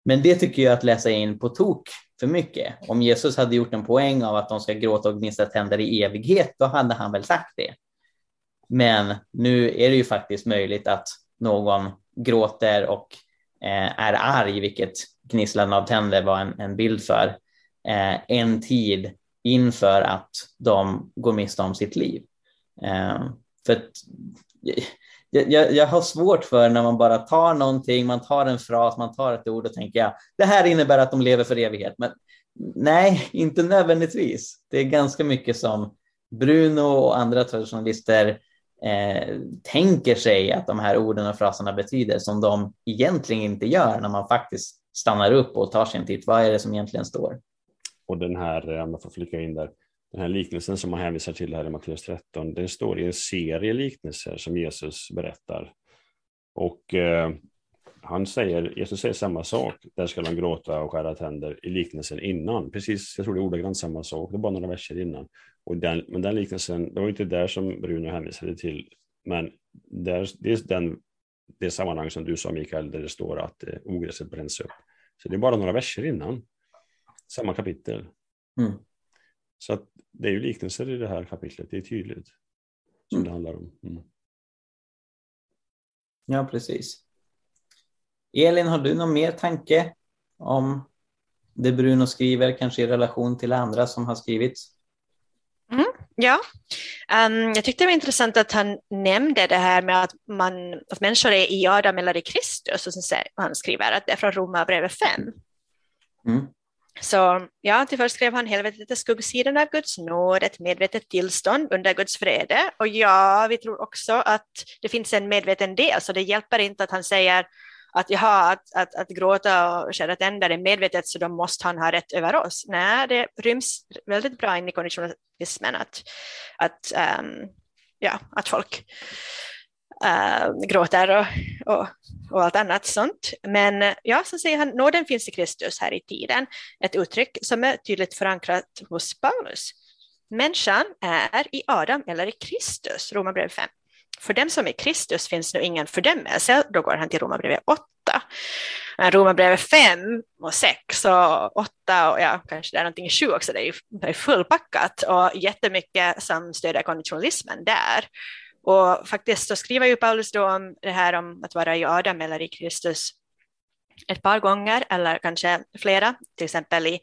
Men det tycker jag att läsa in på tok för mycket. Om Jesus hade gjort en poäng av att de ska gråta och gnissla tänder i evighet, då hade han väl sagt det. Men nu är det ju faktiskt möjligt att någon gråter och är arg, vilket gnisslan av tänder var en bild för, en tid inför att de går miste om sitt liv. För att, jag har svårt för när man bara tar någonting, man tar en fras, man tar ett ord och tänker ja, det här innebär att de lever för evighet. Men nej, inte nödvändigtvis. Det är ganska mycket som Bruno och andra traditionalister tänker sig att de här orden och fraserna betyder som de egentligen inte gör när man faktiskt stannar upp och tar sin titt. Vad är det som egentligen står? Och den här, om jag får flika in där, den här liknelsen som man hänvisar till här i Matteus 13, den står i en serie liknelser som Jesus berättar. Och Jesus säger samma sak, där ska de gråta och skära tänder i liknelsen innan. Precis, jag tror det är ordagrant samma sak, det var bara några verser innan. Och men den liknelsen, det var inte där som Bruno hänvisade till, men där, det är det sammanhang som du sa Mikael, där det står att ogräset bränns upp. Så det är bara några verser innan, samma kapitel. Mm. Så att det är ju liknelser i det här kapitlet, det är tydligt som det handlar om. Mm. Ja, precis. Elin, har du någon mer tanke om det Bruno skriver, kanske i relation till andra som har skrivit? Ja, jag tyckte det var intressant att han nämnde det här med att människor är i Adam eller i Kristus, och sen han skriver att det är från Romarbrevet 5. Mm. Så ja, till först skrev han helvetet är skuggsidan av Guds nåd, ett medvetet tillstånd under Guds vrede. Och ja, vi tror också att det finns en medveten del, så det hjälper inte att han säger att att gråta och skära tänder är medvetet så då måste han ha rätt över oss. Nej, det ryms väldigt bra in i konditionalismen att folk gråter och allt annat sånt. Men ja, så säger han, nåden finns i Kristus här i tiden. Ett uttryck som är tydligt förankrat hos Paulus. Människan är i Adam eller i Kristus, Romarbrevet 5. För dem som är Kristus finns nu ingen fördömelse. Då går han till Romarbrevet 8. Romarbrevet 5 och 6 och 8 och ja, kanske det är någonting i 7 också. Det är fullpackat och jättemycket som stöder konditionalismen där. Och faktiskt så skriver ju Paulus då om det här om att vara i Adam eller i Kristus ett par gånger eller kanske flera. Till exempel i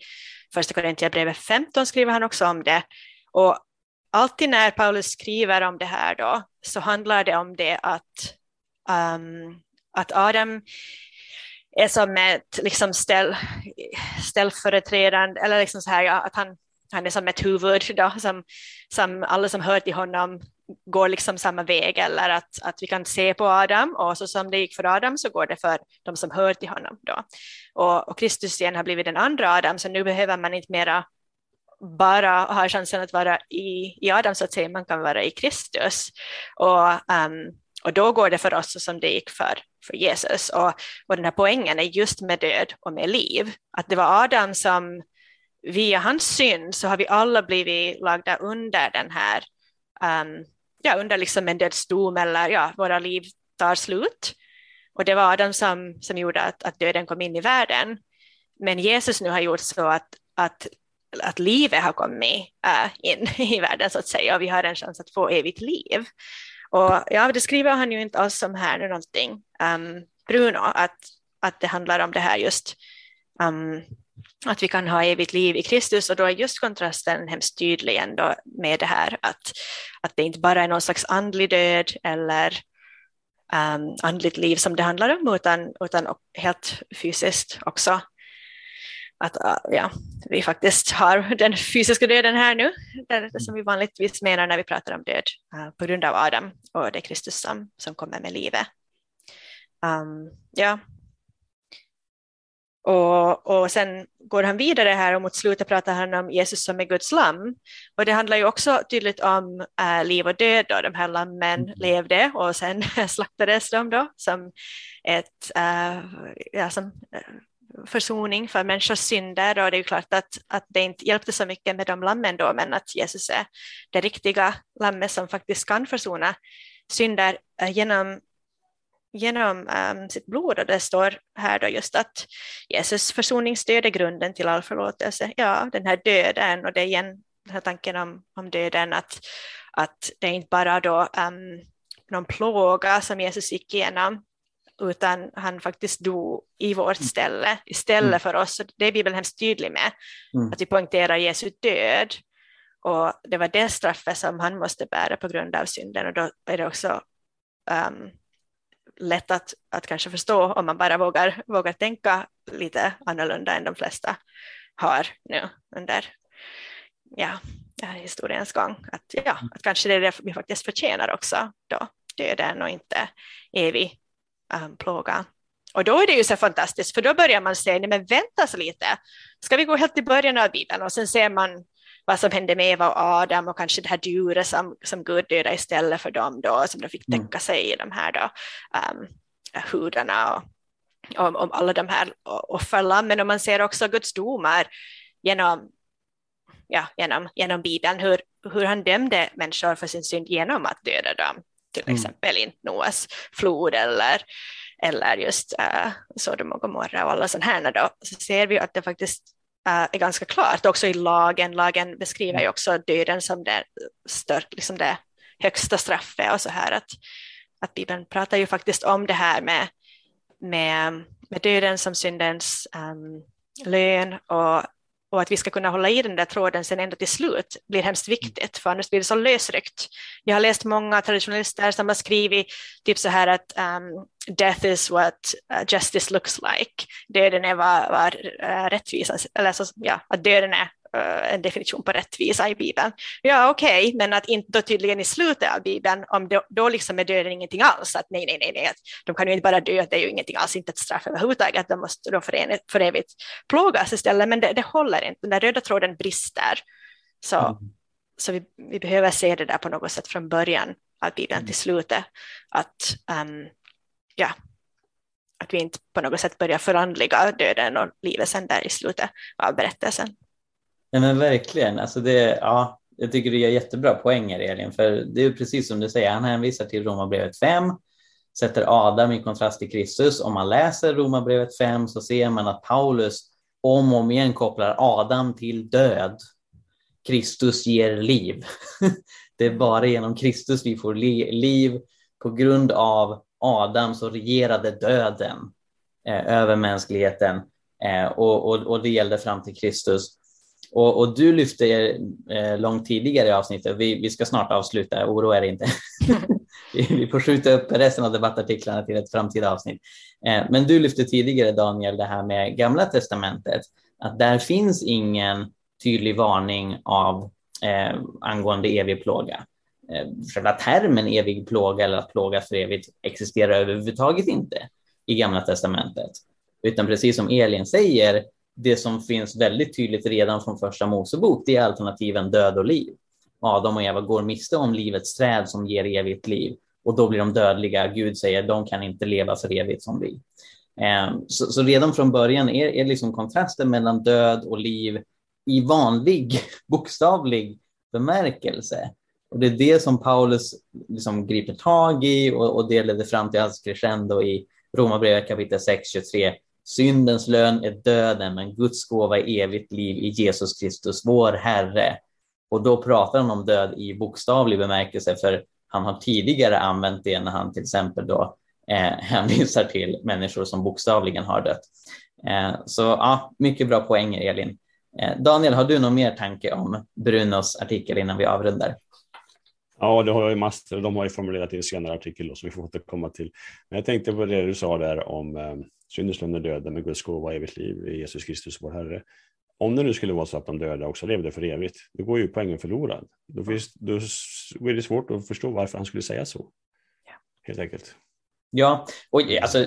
första Korinthierbrevet 15 skriver han också om det. Och alltid när Paulus skriver om det här då så handlar det om det att Adam är som ett liksom ställföreträdande eller liksom så här, ja, att han är som ett huvud då, som alla som hör till honom går liksom samma väg, eller att vi kan se på Adam och så som det gick för Adam så går det för de som hör till honom då. Och Kristus igen har blivit den andra Adam, så nu behöver man inte mera bara har chansen att vara i Adam så att säga, man kan vara i Kristus och då går det för oss som det gick för Jesus och den här poängen är just med död och med liv, att det var Adam som via hans synd så har vi alla blivit lagda under den här under liksom en dödsdom eller våra liv tar slut. Och det var Adam som gjorde att döden kom in i världen. Men Jesus nu har gjort så att livet har kommit in i världen så att säga. Och vi har en chans att få evigt liv. Och det skriver han ju inte alls om här nu någonting. Bruno, att det handlar om det här just att vi kan ha evigt liv i Kristus. Och då är just kontrasten hemskt tydlig ändå med det här. Att det inte bara är någon slags andlig död eller andligt liv som det handlar om, utan helt fysiskt också. Att vi faktiskt har den fysiska döden här nu, det som vi vanligtvis menar när vi pratar om död på grund av Adam, och det är Kristus som kommer med livet. Och sen går han vidare här, och mot slutet pratar han om Jesus som är Guds lamm. Och det handlar ju också tydligt om liv och död. Då. De här lammen levde och sen slaktades de då som försoning för människors synder. Och det är ju klart att det inte hjälpte så mycket med de lammen då, men att Jesus är det riktiga lammet som faktiskt kan försona synder genom sitt blod. Och det står här då just att Jesus försoningsdöd är grunden till all förlåtelse. Den här döden, och det är igen den här tanken om döden, att det är inte bara då någon plåga som Jesus gick igenom, utan han faktiskt dog i vårt ställe istället för oss. Det är Bibeln hemskt tydlig med, att vi poängterar Jesu död, och det var det straffet som han måste bära på grund av synden. Och då är det också lätt att kanske förstå om man bara vågar tänka lite annorlunda än de flesta har nu under historiens gång. Att kanske det är det vi faktiskt förtjänar också då, döden och inte evig plåga. Och då är det ju så fantastiskt, för då börjar man säga, nej men vänta så lite, ska vi gå helt till början av Bibeln, och sen ser man vad som hände med Eva och Adam, och kanske det här djuret som Gud dödade istället för dem då, som de fick täcka sig i de här då, hudarna, och om alla de här offerlammen. Och man ser också Guds domar genom Bibeln, hur han dömde människor för sin synd genom att döda dem, till exempel i Noas flod eller just Sodom och Gomorra och alla sådana här då. Så ser vi att det faktiskt är ganska klart också i lagen. Lagen beskriver ju också döden som det högsta straffet och så här, att Bibeln pratar ju faktiskt om det här med döden som syndens lön, och att vi ska kunna hålla i den där tråden sen ända till slut blir hemskt viktigt, för annars blir det så lösryckt. Jag har läst många traditionalister som har skrivit typ så här att death is what justice looks like. Döden är vad rättvisa, eller så, att döden är en definition på rättvisa i Bibeln. Okej, men att inte då tydligen i slutet av Bibeln, om då liksom är döden ingenting alls, att nej, de kan ju inte bara dö, det är ju ingenting alls, inte ett straff överhuvudtaget, de måste då för evigt plågas istället. Men det håller inte, den där röda tråden brister. Så vi behöver se det där på något sätt från början av Bibeln till slutet, att vi inte på något sätt börjar förhandla döden och livet sen där i slutet av berättelsen. Ja, men verkligen, alltså jag tycker du gör jättebra poänger, Elin, för det är ju precis som du säger, han hänvisar till Romarbrevet 5, sätter Adam i kontrast till Kristus. Om man läser Romarbrevet 5 så ser man att Paulus om och om igen kopplar Adam till död. Kristus ger liv. Det är bara genom Kristus vi får liv. På grund av Adam så regerade döden över mänskligheten, och det gällde fram till Kristus. Och du lyfte långt tidigare i avsnittet, vi ska snart avsluta, oroa er inte. Vi får skjuta upp resten av debattartiklarna till ett framtida avsnitt. Men du lyfte tidigare, Daniel, det här med Gamla testamentet, att där finns ingen tydlig varning angående evig plåga. Själva termen evig plåga eller att plåga för evigt existerar överhuvudtaget inte i Gamla testamentet. Utan precis som Elin säger, det som finns väldigt tydligt redan från första Mosebok, det är alternativen död och liv. Adam och Eva går miste om livets träd som ger evigt liv, och då blir de dödliga. Gud säger de kan inte leva för evigt som vi. Så redan från början är liksom kontrasten mellan död och liv i vanlig bokstavlig bemärkelse. Och det är det som Paulus liksom griper tag i, och det ledde fram till hans crescendo i Romarbrevet kapitel 6:23. Syndens lön är döden, men Guds gåva är evigt liv i Jesus Kristus, vår Herre. Och då pratar han om död i bokstavlig bemärkelse, för han har tidigare använt det när han till exempel då hänvisar till människor som bokstavligen har dött. Så ja, mycket bra poänger, Elin. Daniel, har du någon mer tanke om Brunos artikel innan vi avrundar? Ja, det har jag ju master. De har ju formulerat i en senare artikel då, som vi får återkomma till. Men jag tänkte på det du sa där om syndens lön är döden, men Guds gåva evigt liv i Jesus Kristus vår Herre. Om det nu skulle vara så att de döda också levde för evigt, då går ju poängen förlorad. Då är det svårt att förstå varför han skulle säga så. Helt enkelt. Ja, och alltså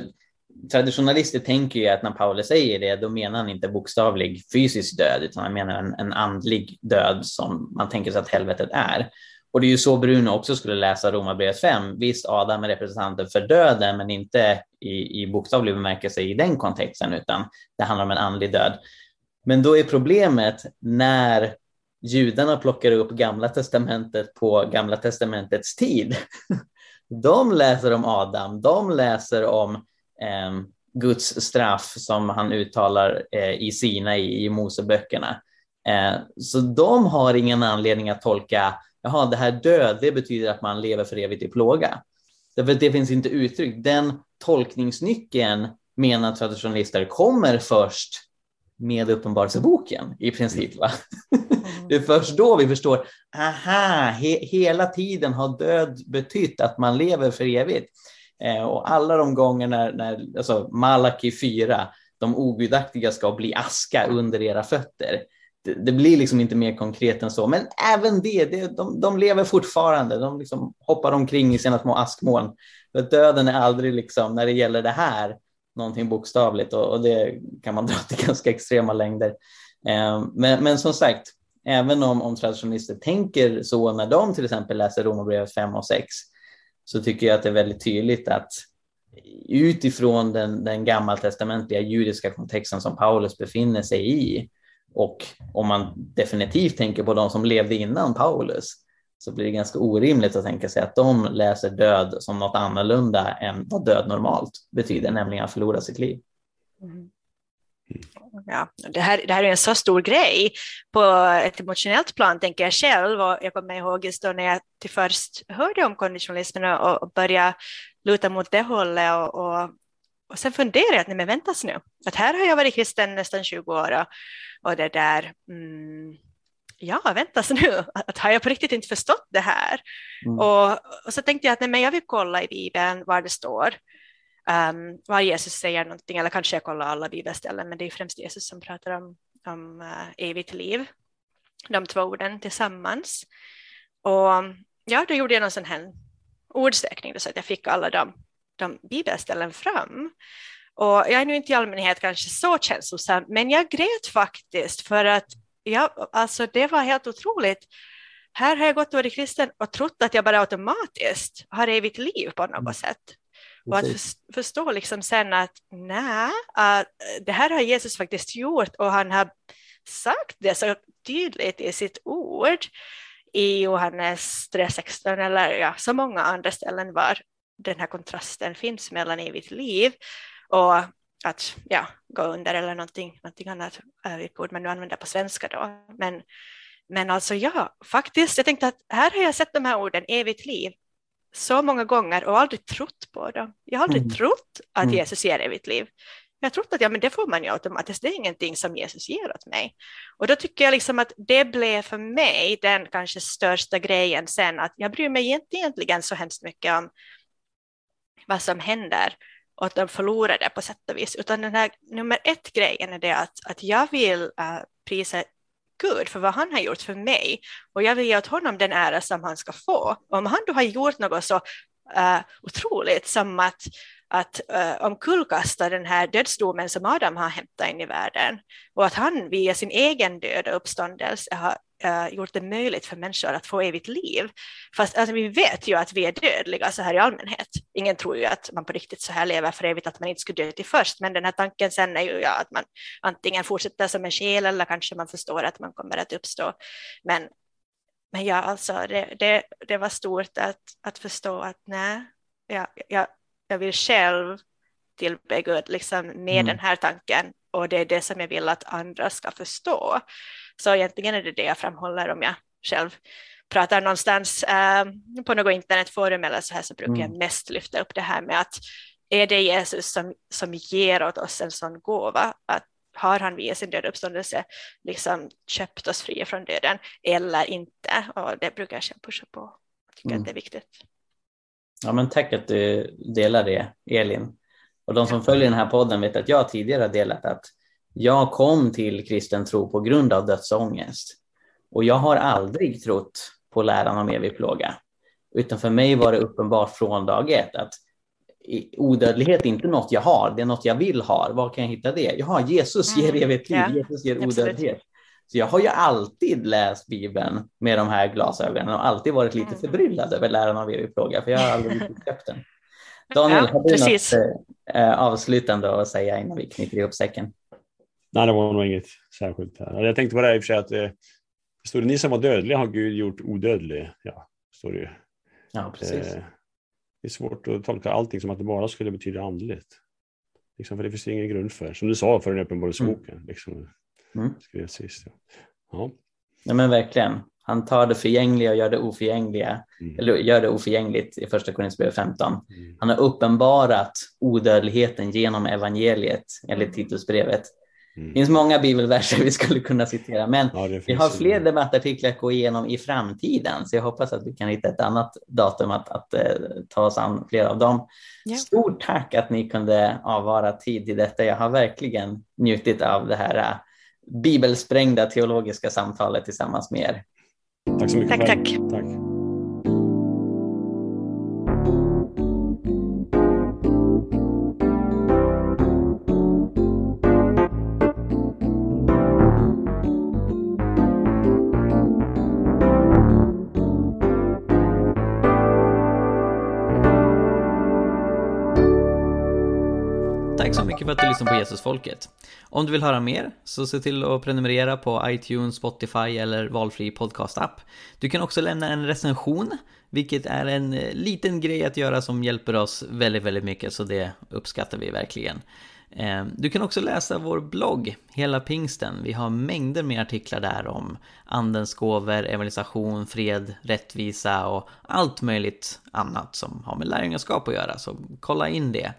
traditionalister tänker ju att när Paulus säger det, då menar han inte bokstavlig fysisk död, utan han menar en andlig död som man tänker sig att helvetet är. Och det är ju så Bruno också skulle läsa Romarbrevet 5. Visst, Adam är representanten för döden, men inte i bokstavlig bemärkelse i den kontexten, utan det handlar om en andlig död. Men då är problemet när judarna plockar upp Gamla testamentet på Gamla testamentets tid. De läser om Adam, de läser om Guds straff som han uttalar i Sina i Moseböckerna. Så de har ingen anledning att tolka, jaha, det här död, det betyder att man lever för evigt i plåga. Därför det finns inte uttryck. Den tolkningsnyckeln, menar traditionalister, kommer först med uppenbarelseboken i princip, va? Det är först då vi förstår, aha, hela tiden har död betytt att man lever för evigt. Och alla de gånger när alltså Malaki 4, de ogudaktiga ska bli aska under era fötter. Det blir liksom inte mer konkret än så. Men även de lever fortfarande. De liksom hoppar omkring i sina små askmoln. Döden är aldrig liksom, när det gäller det här, någonting bokstavligt. Och det kan man dra till ganska extrema längder. Men som sagt, även om traditionalister tänker så när de till exempel läser Romarbrevet 5 och 6, så tycker jag att det är väldigt tydligt att utifrån den gammaltestamentliga judiska kontexten som Paulus befinner sig i, och om man definitivt tänker på de som levde innan Paulus, så blir det ganska orimligt att tänka sig att de läser död som något annorlunda än vad död normalt betyder, nämligen att förlora sitt liv. Mm. Ja, det här är en så stor grej på ett emotionellt plan, tänker jag själv. Och jag kommer ihåg just då när jag till först hörde om konditionalismen och började luta mot det hållet, och sen funderade jag att nej, men väntas nu, att här har jag varit kristen nästan 20 år och det där, ja, väntas nu, att har jag på riktigt inte förstått det här? Mm. Och så tänkte jag att nej, men jag vill kolla i Bibeln var det står, var Jesus säger någonting, eller kanske jag kollar alla bibelställen, men det är främst Jesus som pratar om evigt liv, de två orden tillsammans. Och ja, då gjorde jag någon sån här ordsökning så att jag fick alla de bibelställen fram. Och jag är nu inte i allmänhet kanske så känslosam, men jag grät faktiskt, för att ja, alltså det var helt otroligt. Här har jag gått och varit kristen och trott att jag bara automatiskt har evigt liv på något sätt. Och att förstå liksom sen att nej, det här har Jesus faktiskt gjort, och han har sagt det så tydligt i sitt ord i Johannes 3:16, eller ja, så många andra ställen var den här kontrasten finns mellan evigt liv och att ja, gå under eller någonting annat ord, men nu använder jag på svenska då. Men alltså ja, faktiskt, jag tänkte att här har jag sett de här orden, evigt liv, så många gånger och aldrig trott på dem. Jag har aldrig trott att Jesus ger evigt liv. Jag har trott att ja, men det får man ju automatiskt, det är ingenting som Jesus ger åt mig. Och då tycker jag liksom att det blev för mig den kanske största grejen sen, att jag bryr mig inte egentligen så hemskt mycket om vad som händer och att de förlorar det på sätt och vis. Utan den här nummer ett grejen är det att jag vill prisa Gud för vad han har gjort för mig. Och jag vill ge åt honom den ära som han ska få. Och om han då har gjort något så otroligt som att omkullkasta den här dödsdomen som Adam har hämtat in i världen. Och att han via sin egen död och uppståndelse har gjort det möjligt för människor att få evigt liv. Fast alltså, vi vet ju att vi är dödliga så här i allmänhet. Ingen tror ju att man på riktigt så här lever för evigt, att man inte skulle dö till först. Men den här tanken sen är ju ja, att man antingen fortsätter som en själ, eller kanske man förstår att man kommer att uppstå. Men Men ja, alltså det var stort att förstå att nej, jag vill själv tillbe Gud liksom med den här tanken, och det är det som jag vill att andra ska förstå. Så egentligen är det jag framhåller om jag själv pratar någonstans på något internetforum eller så här, så brukar jag mest lyfta upp det här med att är det Jesus som ger åt oss en sån gåva, att har han via sin död uppståndelse liksom köpt oss fria från döden eller inte? Och det brukar jag pusha på. Jag tycker att det är viktigt. Ja, men tack att du delar det, Elin. Och de som följer den här podden vet att jag tidigare har delat att jag kom till kristen tro på grund av dödsångest. Och jag har aldrig trott på läran om evig plåga. Utan för mig var det uppenbart från dag ett att odödlighet är inte något jag har, det är något jag vill ha. Var kan jag hitta det? Jaha, Jesus ger evigt liv, Jesus ger odödlighet. Så jag har ju alltid läst Bibeln med de här glasögonen och alltid varit lite förbryllad över läran av evig plåga, för jag har aldrig köpt den. Daniel, har du något avslutande att säga innan vi knyter ihop säcken? Nej, det var nog inget särskilt här. Jag tänkte på det här i och för sig att står det ni som var dödliga har Gud gjort odödlig. Ja, står det ju. Ja, precis. Det är svårt att tolka allting som att det bara skulle betyda andligt. Liksom, för det finns ingen grund för. Som du sa, för den uppenbarelseboken. Liksom. Skrev sist. Ja. Ja, men verkligen. Han tar det förgängliga och gör det oförgängliga. Eller gör det oförgängligt i första Korinthierbrevet 15. Han har uppenbarat odödligheten genom evangeliet, eller Titusbrevet. Det finns många bibelverser vi skulle kunna citera, men ja, vi har fler debattartiklar att gå igenom i framtiden, så jag hoppas att vi kan hitta ett annat datum att ta oss an flera av dem. Ja. Stort tack att ni kunde avvara tid i detta. Jag har verkligen njutit av det här bibelsprängda teologiska samtalet tillsammans med er. Tack så mycket. Tack. För att du lyssnar på Jesus Folket. Om du vill höra mer så se till att prenumerera på iTunes, Spotify eller valfri podcastapp. Du kan också lämna en recension, vilket är en liten grej att göra som hjälper oss väldigt, väldigt mycket, så det uppskattar vi verkligen. Du kan också läsa vår blogg Hela Pingsten. Vi har mängder med artiklar där om andens gåvor, evangelisation, fred, rättvisa och allt möjligt annat som har med lärjungaskap att göra, så kolla in det.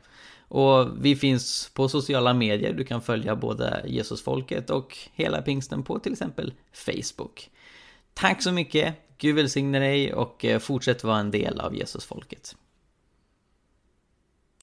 Och vi finns på sociala medier. Du kan följa både Jesusfolket och Hela Pingsten på till exempel Facebook. Tack så mycket. Gud välsigne dig och fortsätt vara en del av Jesusfolket.